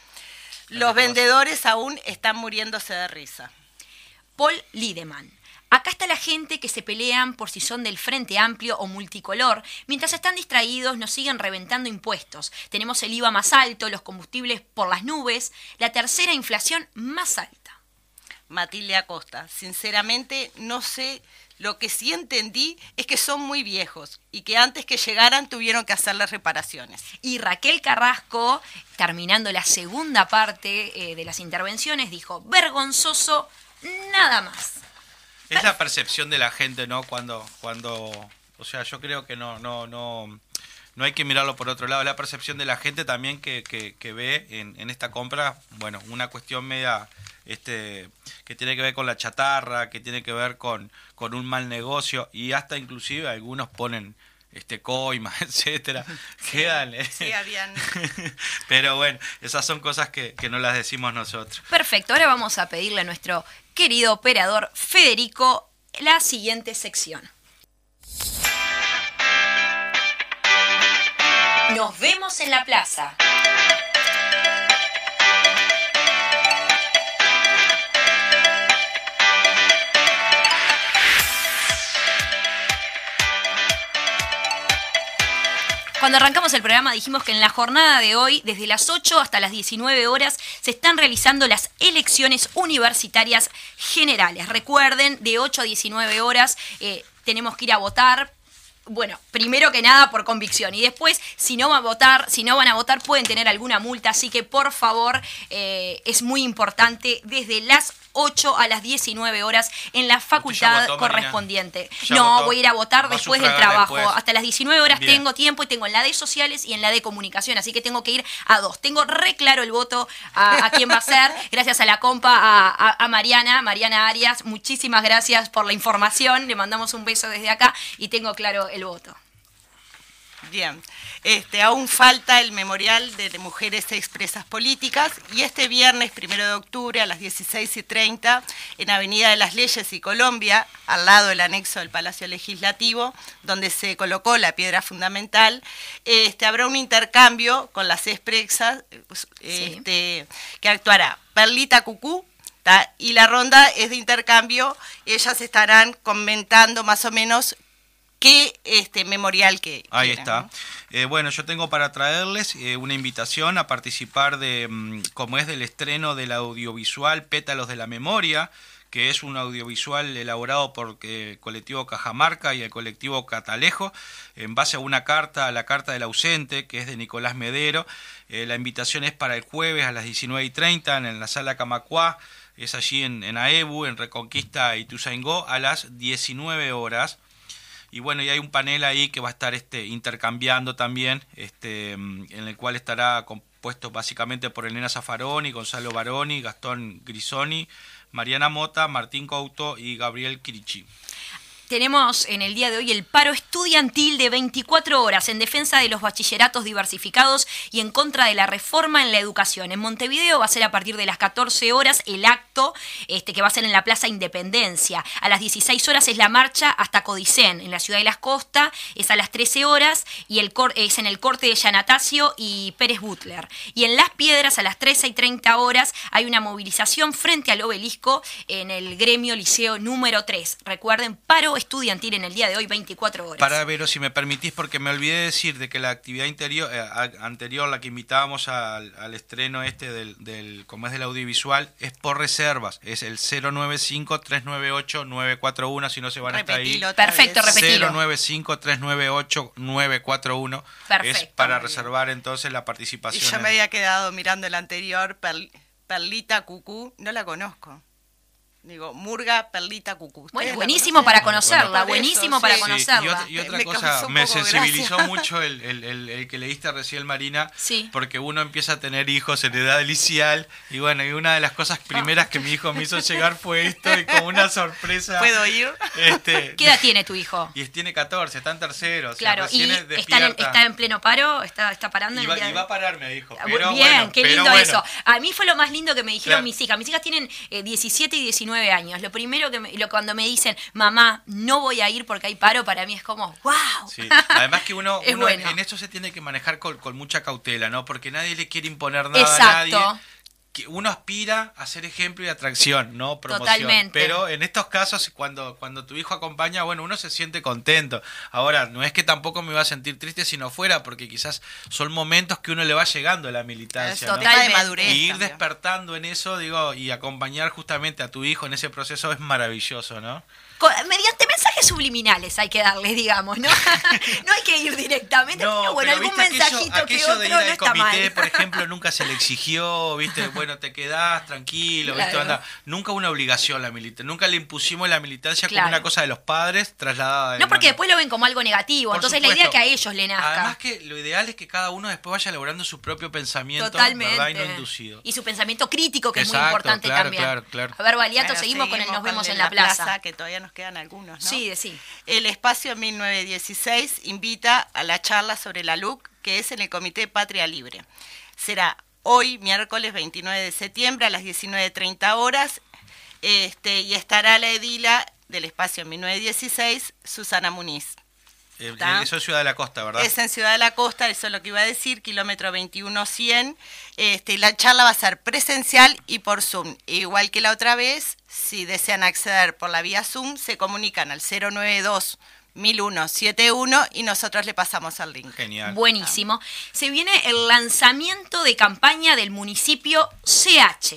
Los vendedores aún están muriéndose de risa. Paul Lideman. Acá está la gente que se pelean por si son del Frente Amplio o multicolor. Mientras están distraídos nos siguen reventando impuestos. Tenemos el IVA más alto, los combustibles por las nubes, la tercera inflación más alta. Matilde Acosta. Sinceramente no sé, lo que sí entendí es que son muy viejos y que antes que llegaran tuvieron que hacer las reparaciones. Y Raquel Carrasco, terminando la segunda parte de las intervenciones, dijo, vergonzoso. Nada más. Es la percepción de la gente, ¿no? Cuando o sea, yo creo que no hay que mirarlo por otro lado. La percepción de la gente también que ve en esta compra, bueno, una cuestión media que tiene que ver con la chatarra, que tiene que ver con un mal negocio, y hasta inclusive algunos ponen coima, etcétera. Sí, quedan. Sí, habían. Pero bueno, esas son cosas que no las decimos nosotros. Perfecto, ahora vamos a pedirle a nuestro querido operador Federico la siguiente sección. Nos vemos en la plaza. Cuando arrancamos el programa dijimos que en la jornada de hoy, desde las 8 hasta las 19 horas, se están realizando las elecciones universitarias generales. Recuerden, de 8 a 19 horas tenemos que ir a votar. Bueno, primero que nada por convicción y después, si no van a votar, pueden tener alguna multa. Así que, por favor, es muy importante desde las 8 a las 19 horas en la facultad correspondiente. No, voy a ir a votar después del trabajo. Después. Hasta las 19 horas bien. Tengo tiempo y tengo en la de sociales y en la de comunicación. Así que tengo que ir a 2. Tengo re claro el voto a quién va a ser. Gracias a la compa, a Mariana Arias. Muchísimas gracias por la información. Le mandamos un beso desde acá y tengo claro el voto. Bien, aún falta el memorial de mujeres expresas políticas y este viernes 1 de octubre a las 16:30 en Avenida de las Leyes y Colombia, al lado del anexo del Palacio Legislativo, donde se colocó la piedra fundamental, habrá un intercambio con las expresas sí. Que actuará Perlita Cucú. Y la ronda es de intercambio, ellas estarán comentando más o menos qué memorial que ahí quieran, está, ¿no? Bueno, yo tengo para traerles una invitación a participar del estreno del audiovisual Pétalos de la Memoria, que es un audiovisual elaborado por el colectivo Cajamarca y el colectivo Catalejo, en base a una carta, la carta del ausente, que es de Nicolás Medero. La invitación es para el jueves a las 19:30 en la sala Camacuá. es allí en Aebu, en Reconquista y Ituzaingó, a las 19 horas. Y bueno, y hay un panel ahí que va a estar intercambiando también, en el cual estará compuesto básicamente por Elena Zaffaroni, Gonzalo Baroni, Gastón Grisoni, Mariana Mota, Martín Couto y Gabriel Kirichi. Tenemos en el día de hoy el paro estudiantil de 24 horas en defensa de los bachilleratos diversificados y en contra de la reforma en la educación. En Montevideo va a ser a partir de las 14 horas el acto que va a ser en la Plaza Independencia. A las 16 horas es la marcha hasta Codicén, en la Ciudad de las Costas, es a las 13 horas y es en el corte de Giannattasio y Pérez Butler. Y en Las Piedras a las 13:30 hay una movilización frente al obelisco en el gremio Liceo número 3. Recuerden, paro estudiantil en el día de hoy, 24 horas. Para Vero, si me permitís, porque me olvidé decir de que la actividad anterior, la que invitábamos al estreno del como es del audiovisual, es por reservas, es el 095-398-941, si no se van a estar ahí. Perfecto, repetilo. 095-398-941. Perfecto. Es para reservar entonces la participación. Y yo me había quedado mirando el anterior, Perlita Cucú, no la conozco. Digo, Murga, Perlita Cucú. Bueno, buenísimo para conocerla, buenísimo para conocerla. Sí, y otra cosa, me sensibilizó mucho el que leíste recién, Marina, sí, porque uno empieza a tener hijos en edad inicial, y bueno, y una de las cosas primeras que mi hijo me hizo llegar fue esto, y como una sorpresa. ¿Puedo ir? ¿Qué edad tiene tu hijo? Y tiene 14, está en tercero. Claro, o sea, y está en pleno paro, está parando. Y va a parar, me dijo. Pero bien, bueno, qué lindo eso. A mí fue lo más lindo que me dijeron mis hijas. Mis hijas tienen 17 y 19 años. Lo primero que cuando me dicen, mamá, no voy a ir porque hay paro, para mí es como, wow. Sí. Además que uno bueno, en esto se tiene que manejar con mucha cautela, ¿no? Porque nadie le quiere imponer nada. Exacto. A nadie. Uno aspira a ser ejemplo y atracción, no promoción. Totalmente. Pero en estos casos, cuando tu hijo acompaña, bueno, uno se siente contento. Ahora, no es que tampoco me iba a sentir triste si no fuera, porque quizás son momentos que uno le va llegando a la militancia. Total, ¿no? De madurez. Y ir también despertando en eso, digo, y acompañar justamente a tu hijo en ese proceso es maravilloso, ¿no? Mediante mensajes subliminales hay que darles, digamos, ¿no? No hay que ir directamente, pero bueno, pero algún mensajito aquello que otro no está mal. Comité, por ejemplo, nunca se le exigió, ¿viste? Bueno, te quedás tranquilo, claro, ¿viste? Anda, nunca una obligación la militancia, nunca le impusimos la militancia, claro, como una cosa de los padres trasladada. No, porque después lo ven como algo negativo, por entonces supuesto, la idea que a ellos le nazca. Además que lo ideal es que cada uno después vaya elaborando su propio pensamiento, ¿verdad? Y no inducido. Y su pensamiento crítico, que exacto, es muy importante, claro, también. Claro. A ver, Baleato, bueno, seguimos con el Nos vemos en la plaza, que todavía nos quedan algunos, ¿no? Sí. El espacio 1916 invita a la charla sobre la LUC, que es en el Comité Patria Libre. Será hoy, miércoles 29 de septiembre, a las 19:30, y estará la edila del espacio 1916, Susana Muniz. Eso es Ciudad de la Costa, ¿verdad? Es en Ciudad de la Costa, eso es lo que iba a decir, kilómetro 21-100. Y la charla va a ser presencial y por Zoom. Igual que la otra vez, si desean acceder por la vía Zoom, se comunican al 092-1001-71 y nosotros le pasamos el link. Genial. Buenísimo. Se viene el lanzamiento de campaña del municipio CH.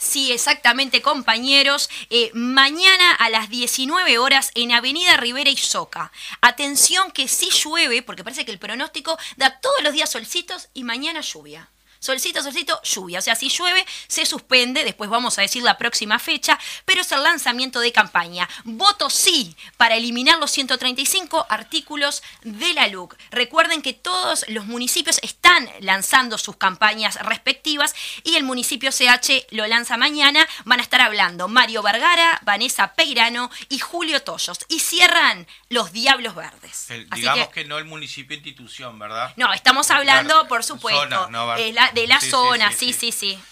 Sí, exactamente, compañeros. Mañana a las 19 horas en Avenida Rivera y Soca. Atención que sí llueve, porque parece que el pronóstico da todos los días solcitos y mañana lluvia. Solcito, lluvia. O sea, si llueve, se suspende. Después vamos a decir la próxima fecha. Pero es el lanzamiento de campaña. Voto sí para eliminar los 135 artículos de la LUC. Recuerden que todos los municipios están lanzando sus campañas respectivas y el municipio CH lo lanza mañana. Van a estar hablando Mario Vergara, Vanessa Peirano y Julio Toyos. Y cierran los Diablos Verdes. Digamos que no el municipio institución, ¿verdad? No, estamos hablando, por supuesto, zona, no, de la zona, sí,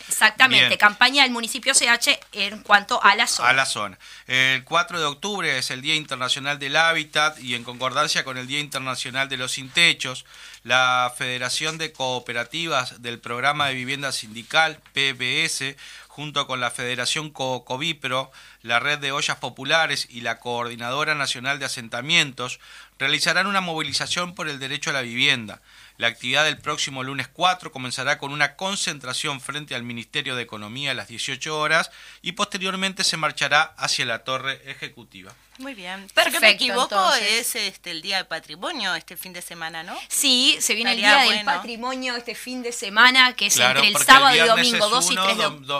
exactamente. Bien. Campaña del municipio CH en cuanto a la zona. El 4 de octubre es el Día Internacional del Hábitat y en concordancia con el Día Internacional de los Sin Techos, la Federación de Cooperativas del Programa de Vivienda Sindical, PBS, junto con la Federación Covipro, la Red de Ollas Populares y la Coordinadora Nacional de Asentamientos, realizarán una movilización por el derecho a la vivienda. La actividad del próximo lunes 4 comenzará con una concentración frente al Ministerio de Economía a las 18 horas y posteriormente se marchará hacia la Torre Ejecutiva. Muy bien. Perfecto, si no me equivoco, entonces, es el Día del Patrimonio este fin de semana, ¿no? Sí, se viene el Día del Patrimonio este fin de semana, que es entre el sábado y domingo, 2 y 3.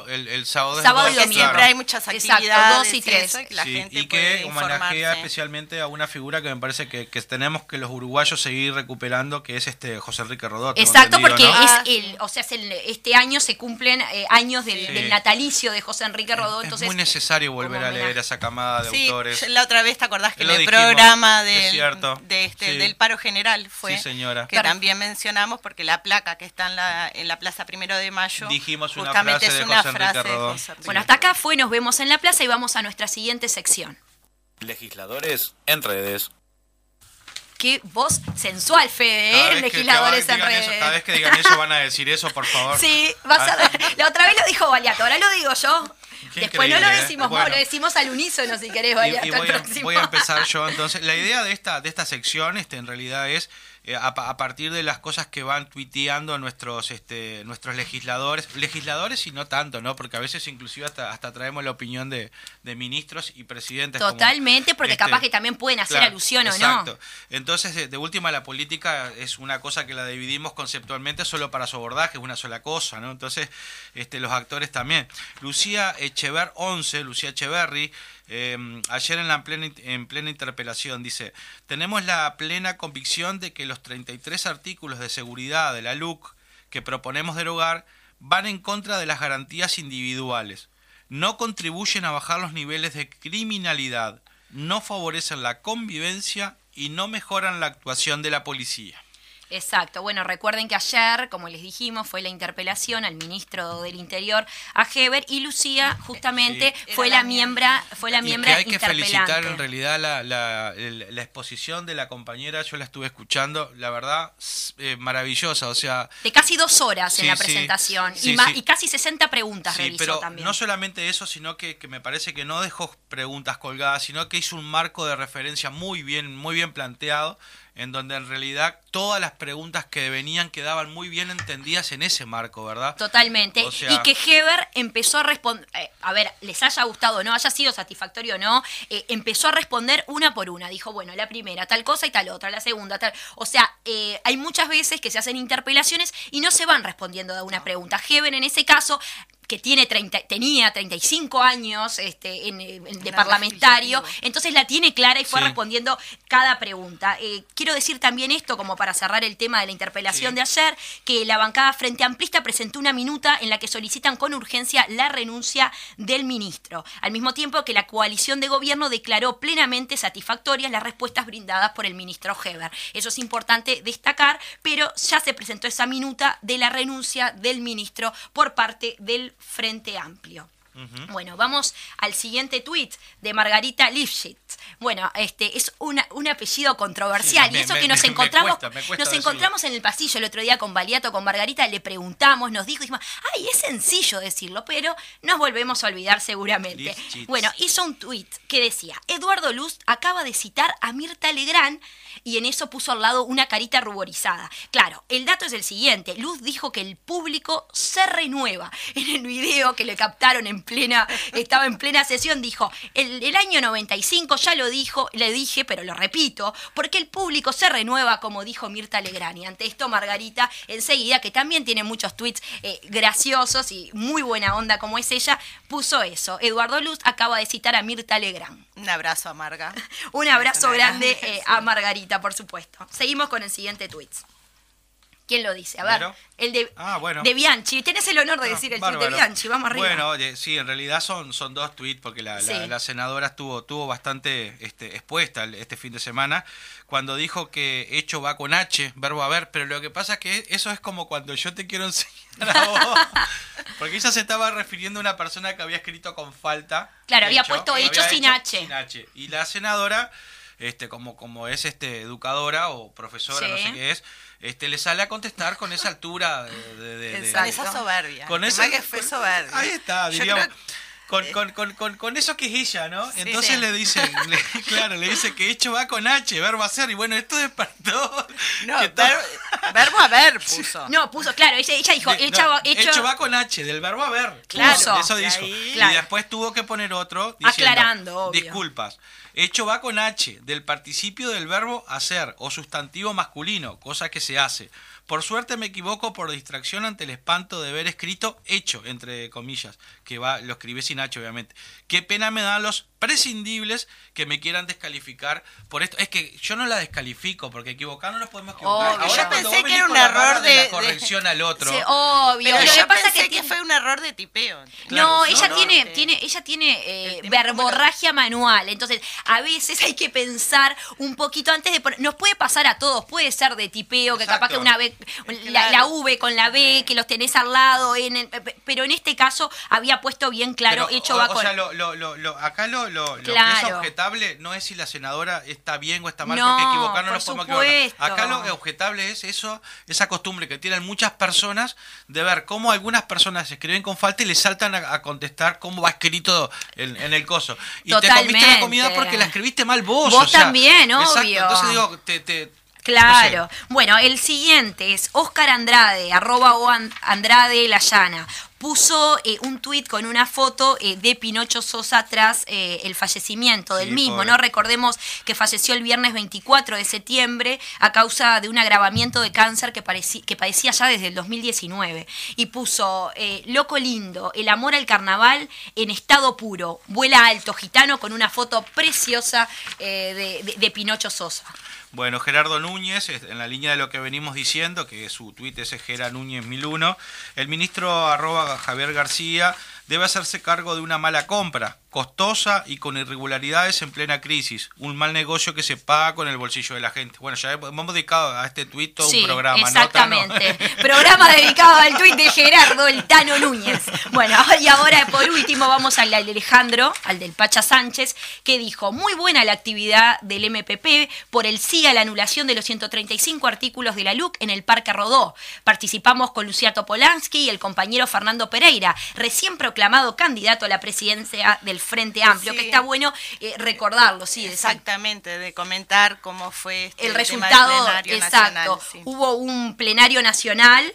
El sábado y domingo. Siempre hay muchas actividades. Exacto, 2 y 3. Y, la gente y que homenajea especialmente a una figura que me parece que tenemos que los uruguayos seguir recuperando, que es José Enrique Rodó. Exacto, porque ¿no? Este año se cumplen años del natalicio de José Enrique Rodó. Entonces, es muy necesario volver a leer a esa camada de autores. Otra vez, ¿te acordás que el programa del paro general fue? Sí, señora. Que también mencionamos, porque la placa que está en la Plaza Primero de Mayo, dijimos una justamente frase de José Enrique Rodó. Bueno, hasta acá fue, nos vemos en la plaza y vamos a nuestra siguiente sección. Legisladores en redes. Qué voz sensual, Fede, legisladores en redes. Cada vez que digan eso van a decir eso, por favor. Sí, la otra vez lo dijo Baleato, ahora lo digo yo. Después no lo decimos, bueno, lo decimos al unísono si querés, Baleato. Voy a empezar yo entonces. La idea de esta sección en realidad es a partir de las cosas que van tuiteando nuestros legisladores y no tanto, ¿no? Porque a veces inclusive hasta traemos la opinión de ministros y presidentes. Totalmente, porque capaz que también pueden hacer alusión, exacto, o no. Entonces, de última, la política es una cosa que la dividimos conceptualmente solo para su abordaje, es una sola cosa, ¿no? Entonces, los actores también. Lucía Echeverri, ayer en plena interpelación dice: tenemos la plena convicción de que los 33 artículos de seguridad de la LUC que proponemos derogar van en contra de las garantías individuales, no contribuyen a bajar los niveles de criminalidad, no favorecen la convivencia y no mejoran la actuación de la policía. Exacto. Bueno, recuerden que ayer, como les dijimos, fue la interpelación al ministro del Interior, a Heber, y Lucía justamente fue la miembro interpelante. Hay que felicitar en realidad la exposición de la compañera, yo la estuve escuchando, la verdad, maravillosa, o sea... De casi 2 horas en la presentación, y casi 60 preguntas realizó pero también. No solamente eso, sino que me parece que no dejó preguntas colgadas, sino que hizo un marco de referencia muy bien planteado, en donde en realidad todas las preguntas que venían quedaban muy bien entendidas en ese marco, ¿verdad? Totalmente. O sea, y que Heber empezó a responder, a ver, les haya gustado o no, haya sido satisfactorio o no, empezó a responder una por una. Dijo, bueno, la primera, tal cosa y tal otra, la segunda, tal... O sea, hay muchas veces que se hacen interpelaciones y no se van respondiendo de una pregunta. Heber, en ese caso... que tenía 35 años de parlamentario, entonces la tiene clara y fue respondiendo cada pregunta. Quiero decir también esto, como para cerrar el tema de la interpelación de ayer, que la bancada Frente Amplista presentó una minuta en la que solicitan con urgencia la renuncia del ministro, al mismo tiempo que la coalición de gobierno declaró plenamente satisfactorias las respuestas brindadas por el ministro Heber. Eso es importante destacar, pero ya se presentó esa minuta de la renuncia del ministro por parte del Frente Amplio. Bueno, vamos al siguiente tuit de Margarita Lifshitz. Bueno, es un apellido controversial, y eso que nos encontramos en el pasillo el otro día con Baleato, con Margarita, le preguntamos, nos dijo, dijimos, ay, es sencillo decirlo, pero nos volvemos a olvidar seguramente. Lifshitz. Bueno, hizo un tuit que decía: Eduardo Luz acaba de citar a Mirtha Legrand, y en eso puso al lado una carita ruborizada. Claro, el dato es el siguiente: Luz dijo que el público se renueva. En el video que le captaron estaba en plena sesión, dijo: el año 95 ya le dije, pero lo repito, porque el público se renueva, como dijo Mirtha Legrand. Y ante esto Margarita enseguida, que también tiene muchos tweets graciosos y muy buena onda como es ella, puso eso: Eduardo Luz acaba de citar a Mirtha Legrand. Un abrazo a Marga. Un abrazo grande a Margarita, por supuesto. Seguimos con el siguiente tweet. ¿Quién lo dice? A ver, de Bianchi. Tenés el honor de decir el tuit de Bianchi, vamos arriba. Bueno, sí, en realidad son 2 tuits, porque la senadora estuvo bastante expuesta este fin de semana, cuando dijo que hecho va con H, verbo haber, pero lo que pasa es que eso es como cuando yo te quiero enseñar a vos, porque ella se estaba refiriendo a una persona que había escrito con falta. Claro, había puesto hecho sin H. Sin H. Y la senadora... como es educadora o profesora, no sé qué es, le sale a contestar con esa altura de esa soberbia. Con esa soberbia. Ahí está, diríamos. Con eso que es ella, ¿no? Sí, entonces sí. le dicen que hecho va con H, verbo hacer, y bueno, esto despertó. No, verbo haber puso. No, puso, claro, ella dijo, hecho va con H, del verbo haber. Claro. Puso, eso dijo. Claro. Y después tuvo que poner otro diciendo, aclarando, obvio. Disculpas. Hecho va con H, del participio del verbo hacer o sustantivo masculino, cosa que se hace. Por suerte me equivoco por distracción ante el espanto de ver escrito hecho, entre comillas, que va, lo escribí sin H, obviamente. Qué pena me dan los prescindibles que me quieran descalificar por esto. Es que yo no la descalifico, porque equivocarnos nos podemos equivocar. Obvio. Ahora, yo pensé que era un error de la corrección al otro. Sí, obvio. Pero yo pensé que fue un error de tipeo. Claro. No, ella tiene verborragia manual. Entonces, a veces hay que pensar un poquito antes de poner. Nos puede pasar a todos, puede ser de tipeo, exacto, que capaz que una vez la V con la B, que los tenés al lado, pero en este caso había puesto bien claro, pero, hecho va con... O sea, acá claro, lo que es objetable no es si la senadora está bien o está mal, no, porque equivocarnos no podemos equivocar. Acá lo que es objetable es eso, esa costumbre que tienen muchas personas de ver cómo algunas personas escriben con falta y les saltan a contestar cómo va escrito en el coso. Y totalmente, te comiste la comida porque la escribiste mal vos. Vos, o sea, también, exacto, obvio. Entonces digo, claro. No sé. Bueno, el siguiente es Oscar Andrade, @Andrade La Llana. Puso un tuit con una foto de Pinocho Sosa tras el fallecimiento del mismo, pobre, ¿no? Recordemos que falleció el viernes 24 de septiembre a causa de un agravamiento de cáncer que padecía ya desde el 2019. Y puso, loco lindo, el amor al carnaval en estado puro, vuela alto gitano, con una foto preciosa de Pinocho Sosa. Bueno, Gerardo Núñez, en la línea de lo que venimos diciendo, que su tuit es Gera Núñez 1001, el ministro @Javier García debe hacerse cargo de una mala compra, costosa y con irregularidades en plena crisis, un mal negocio que se paga con el bolsillo de la gente. Bueno, ya hemos dedicado a este tuit todo un programa, ¿no? Exactamente, programa dedicado al tuit de Gerardo el Tano Núñez. Bueno, y ahora por último vamos al de Alejandro, al del Pacha Sánchez, que dijo, muy buena la actividad del MPP por el sí a la anulación de los 135 artículos de la LUC en el Parque Rodó. Participamos con Lucía Topolansky y el compañero Fernando Pereira, recién proclamado candidato a la presidencia del Frente Amplio, sí, que está bueno recordarlo, sí, exactamente, de comentar cómo fue el resultado del plenario, exacto, nacional, sí. Hubo un plenario nacional,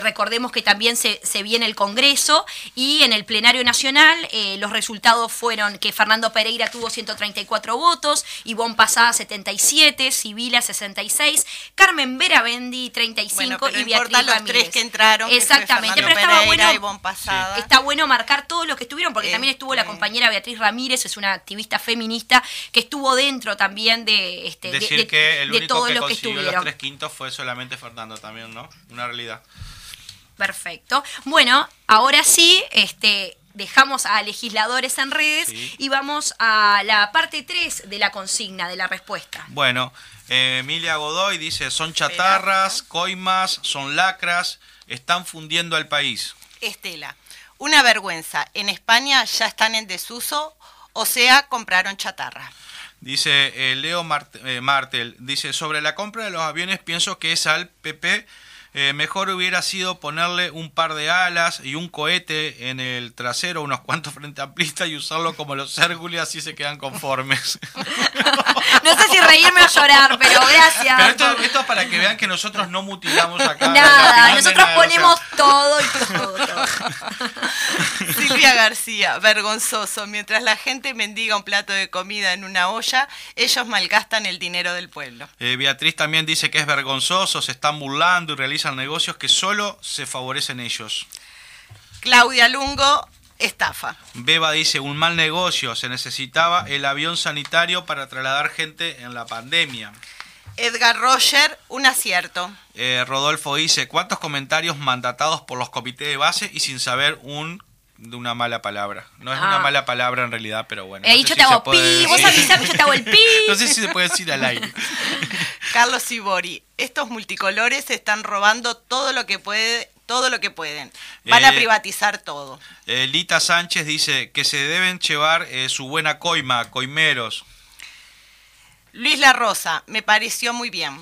recordemos que también se viene el Congreso, y en el plenario nacional los resultados fueron que Fernando Pereira tuvo 134 votos, Ivonne Pasada 77, Sibila 66, Carmen Verabendi 35, pero y Beatriz los Ramírez, tres que entraron, exactamente, que pero estaba Pereira, bueno, Pasada, sí, está bueno marcar todos los que estuvieron, porque también estuvo la compañera Beatriz Ramírez, es una activista feminista que estuvo dentro también de decir que el único que consiguió los 3/5 fue solamente Fernando también, ¿no? Una realidad. Perfecto. Bueno, ahora sí, dejamos a legisladores en redes, sí, y vamos a la parte 3 de la consigna, de la respuesta. Bueno, Emilia Godoy dice, son chatarras, coimas, son lacras, están fundiendo al país. Estela, una vergüenza, en España ya están en desuso, o sea, compraron chatarra. Dice Leo Martel, dice, sobre la compra de los aviones pienso que es al PP, mejor hubiera sido ponerle un par de alas y un cohete en el trasero, unos cuantos frente amplistas, y usarlo como los Hércules, así se quedan conformes. No sé si reírme o llorar, pero gracias. Pero esto es para que vean que nosotros no mutilamos acá. Nada, nosotros ponemos todo y todo. Silvia García, vergonzoso. Mientras la gente mendiga un plato de comida en una olla, ellos malgastan el dinero del pueblo. Beatriz también dice que es vergonzoso, se están burlando y realizan negocios que solo se favorecen ellos. Claudia Lungo, estafa. Beba dice, un mal negocio, se necesitaba el avión sanitario para trasladar gente en la pandemia. Edgar Roger, un acierto. Rodolfo dice, ¿cuántos comentarios mandatados por los comités de base y sin saber de una mala palabra? No es una mala palabra en realidad, pero bueno. Ahí no sé, yo te hago pi, vos avisás que yo te hago el pi. No sé si se puede decir al aire. Carlos Ibori, estos multicolores están robando todo lo que pueden. Van a privatizar todo. Lita Sánchez dice que se deben llevar su buena coima, coimeros. Luis La Rosa, me pareció muy bien.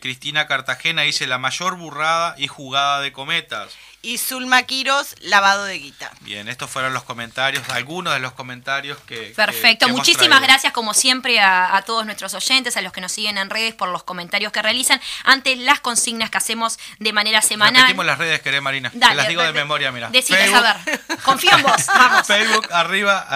Cristina Cartagena dice la mayor burrada y jugada de cometas. Y Zulma Quiroz, lavado de guita. Bien, estos fueron los comentarios, algunos de los comentarios que... Perfecto, que muchísimas gracias como siempre a todos nuestros oyentes, a los que nos siguen en redes por los comentarios que realizan ante las consignas que hacemos de manera semanal. Repetimos las redes, querés Marina, dale, te las digo de memoria, mira. Decime, a ver, confío en vos, vamos. Facebook, arriba,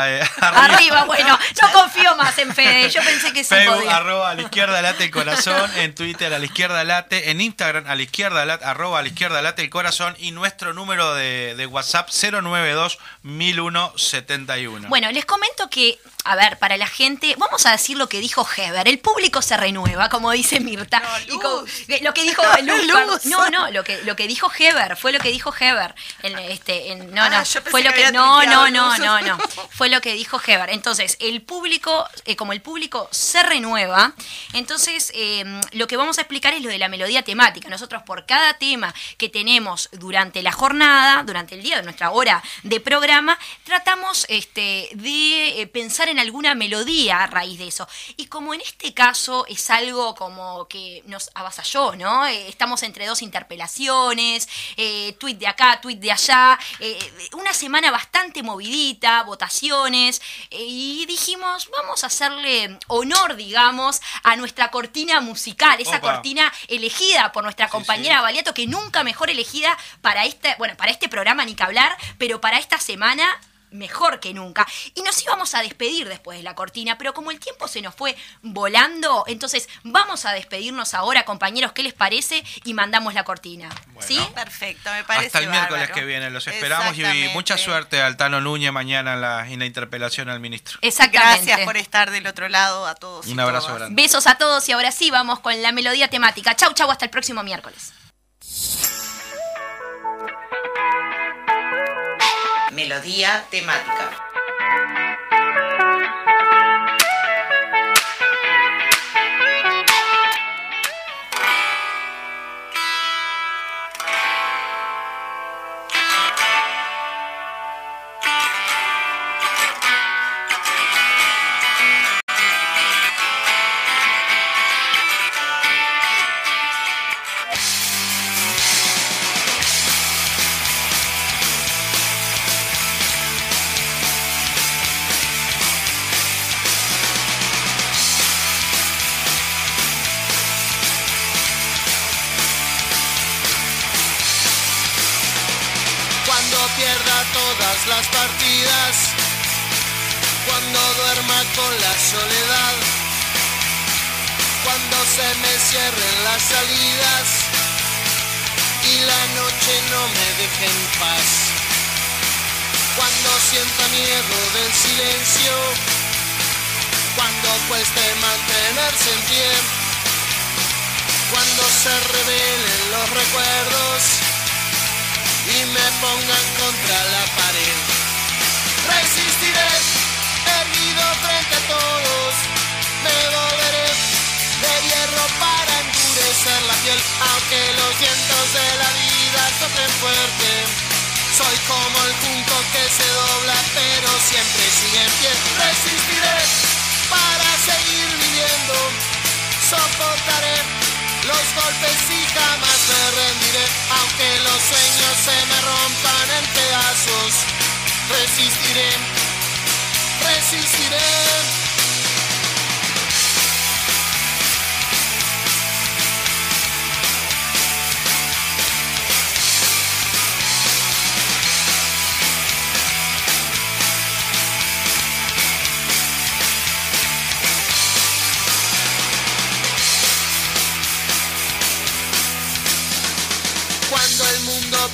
bueno, yo confío más en Fede, yo pensé que sí Facebook, podía. Arroba a la izquierda late el corazón, en Twitter a la izquierda late, en Instagram a la izquierda late, arroba a la izquierda late el corazón y nuestro número de WhatsApp 092-1001-71. Bueno, les comento que, a ver, para la gente, vamos a decir lo que dijo Heber, el público se renueva, como dice Mirtha. No, y como, lo que dijo Luz. No, lo que dijo Heber, fue lo que dijo Heber. Fue lo que dijo Heber. Entonces, el público, como el público se renueva, entonces lo que vamos a explicar es lo de la melodía temática. Nosotros por cada tema que tenemos durante la jornada, durante el día de nuestra hora de programa, tratamos de pensar en alguna melodía a raíz de eso. Y como en este caso es algo como que nos avasalló, ¿no? Estamos entre dos interpelaciones, tuit de acá, tuit de allá, una semana bastante movidita, votaciones, y dijimos, vamos a hacerle honor, digamos, a nuestra cortina musical, esa cortina elegida por nuestra compañera Baleato, que nunca mejor elegida para este programa ni que hablar, pero para esta semana mejor que nunca. Y nos íbamos a despedir después de la cortina, pero como el tiempo se nos fue volando, entonces vamos a despedirnos ahora, compañeros, ¿qué les parece? Y mandamos la cortina. Bueno, ¿sí? Perfecto, me parece hasta el bárbaro. Miércoles que viene, los esperamos y mucha suerte al Tano Núñez mañana en la interpelación al ministro. Exactamente. Gracias por estar del otro lado a todos. Un abrazo grande. Besos a todos y ahora sí vamos con la melodía temática. Chau, hasta el próximo miércoles. Melodía temática. Las partidas, cuando duerma con la soledad, cuando se me cierren las salidas y la noche no me deje en paz, cuando sienta miedo del silencio, cuando cueste mantenerse en pie, cuando se revelen los recuerdos y me pongan contra la pared. Resistiré, erguido frente a todos, me volveré de hierro para endurecer la piel, aunque los vientos de la vida soplen fuerte. Soy como el junco que se dobla, pero siempre sigue en pie. Resistiré para seguir viviendo, soportaré los golpes y jamás me rendiré, aunque los sueños se me rompan en pedazos. Resistiré, resistiré.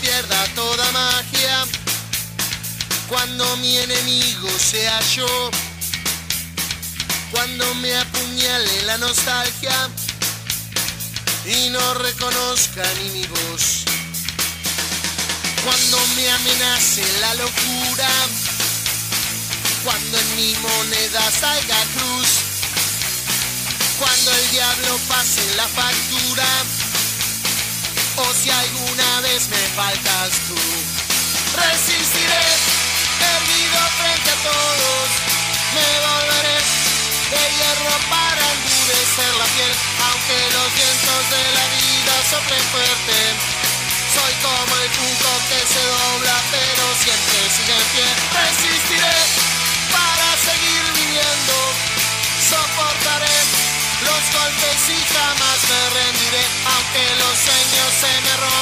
Pierda toda magia, cuando mi enemigo sea yo, cuando me apuñale la nostalgia y no reconozca ni mi voz, cuando me amenace la locura, cuando en mi moneda salga cruz, cuando el diablo pase la factura, o si alguna vez me faltas tú. Resistiré, perdido frente a todos, me volveré de hierro para endurecer la piel, aunque que los vientos de la vida soplen fuerte. Soy como el junco que se dobla, pero siempre sigue en pie. Resistiré para seguir viviendo. Soportaré los golpes y jamás me rendiré, aunque los sueños se me rompan.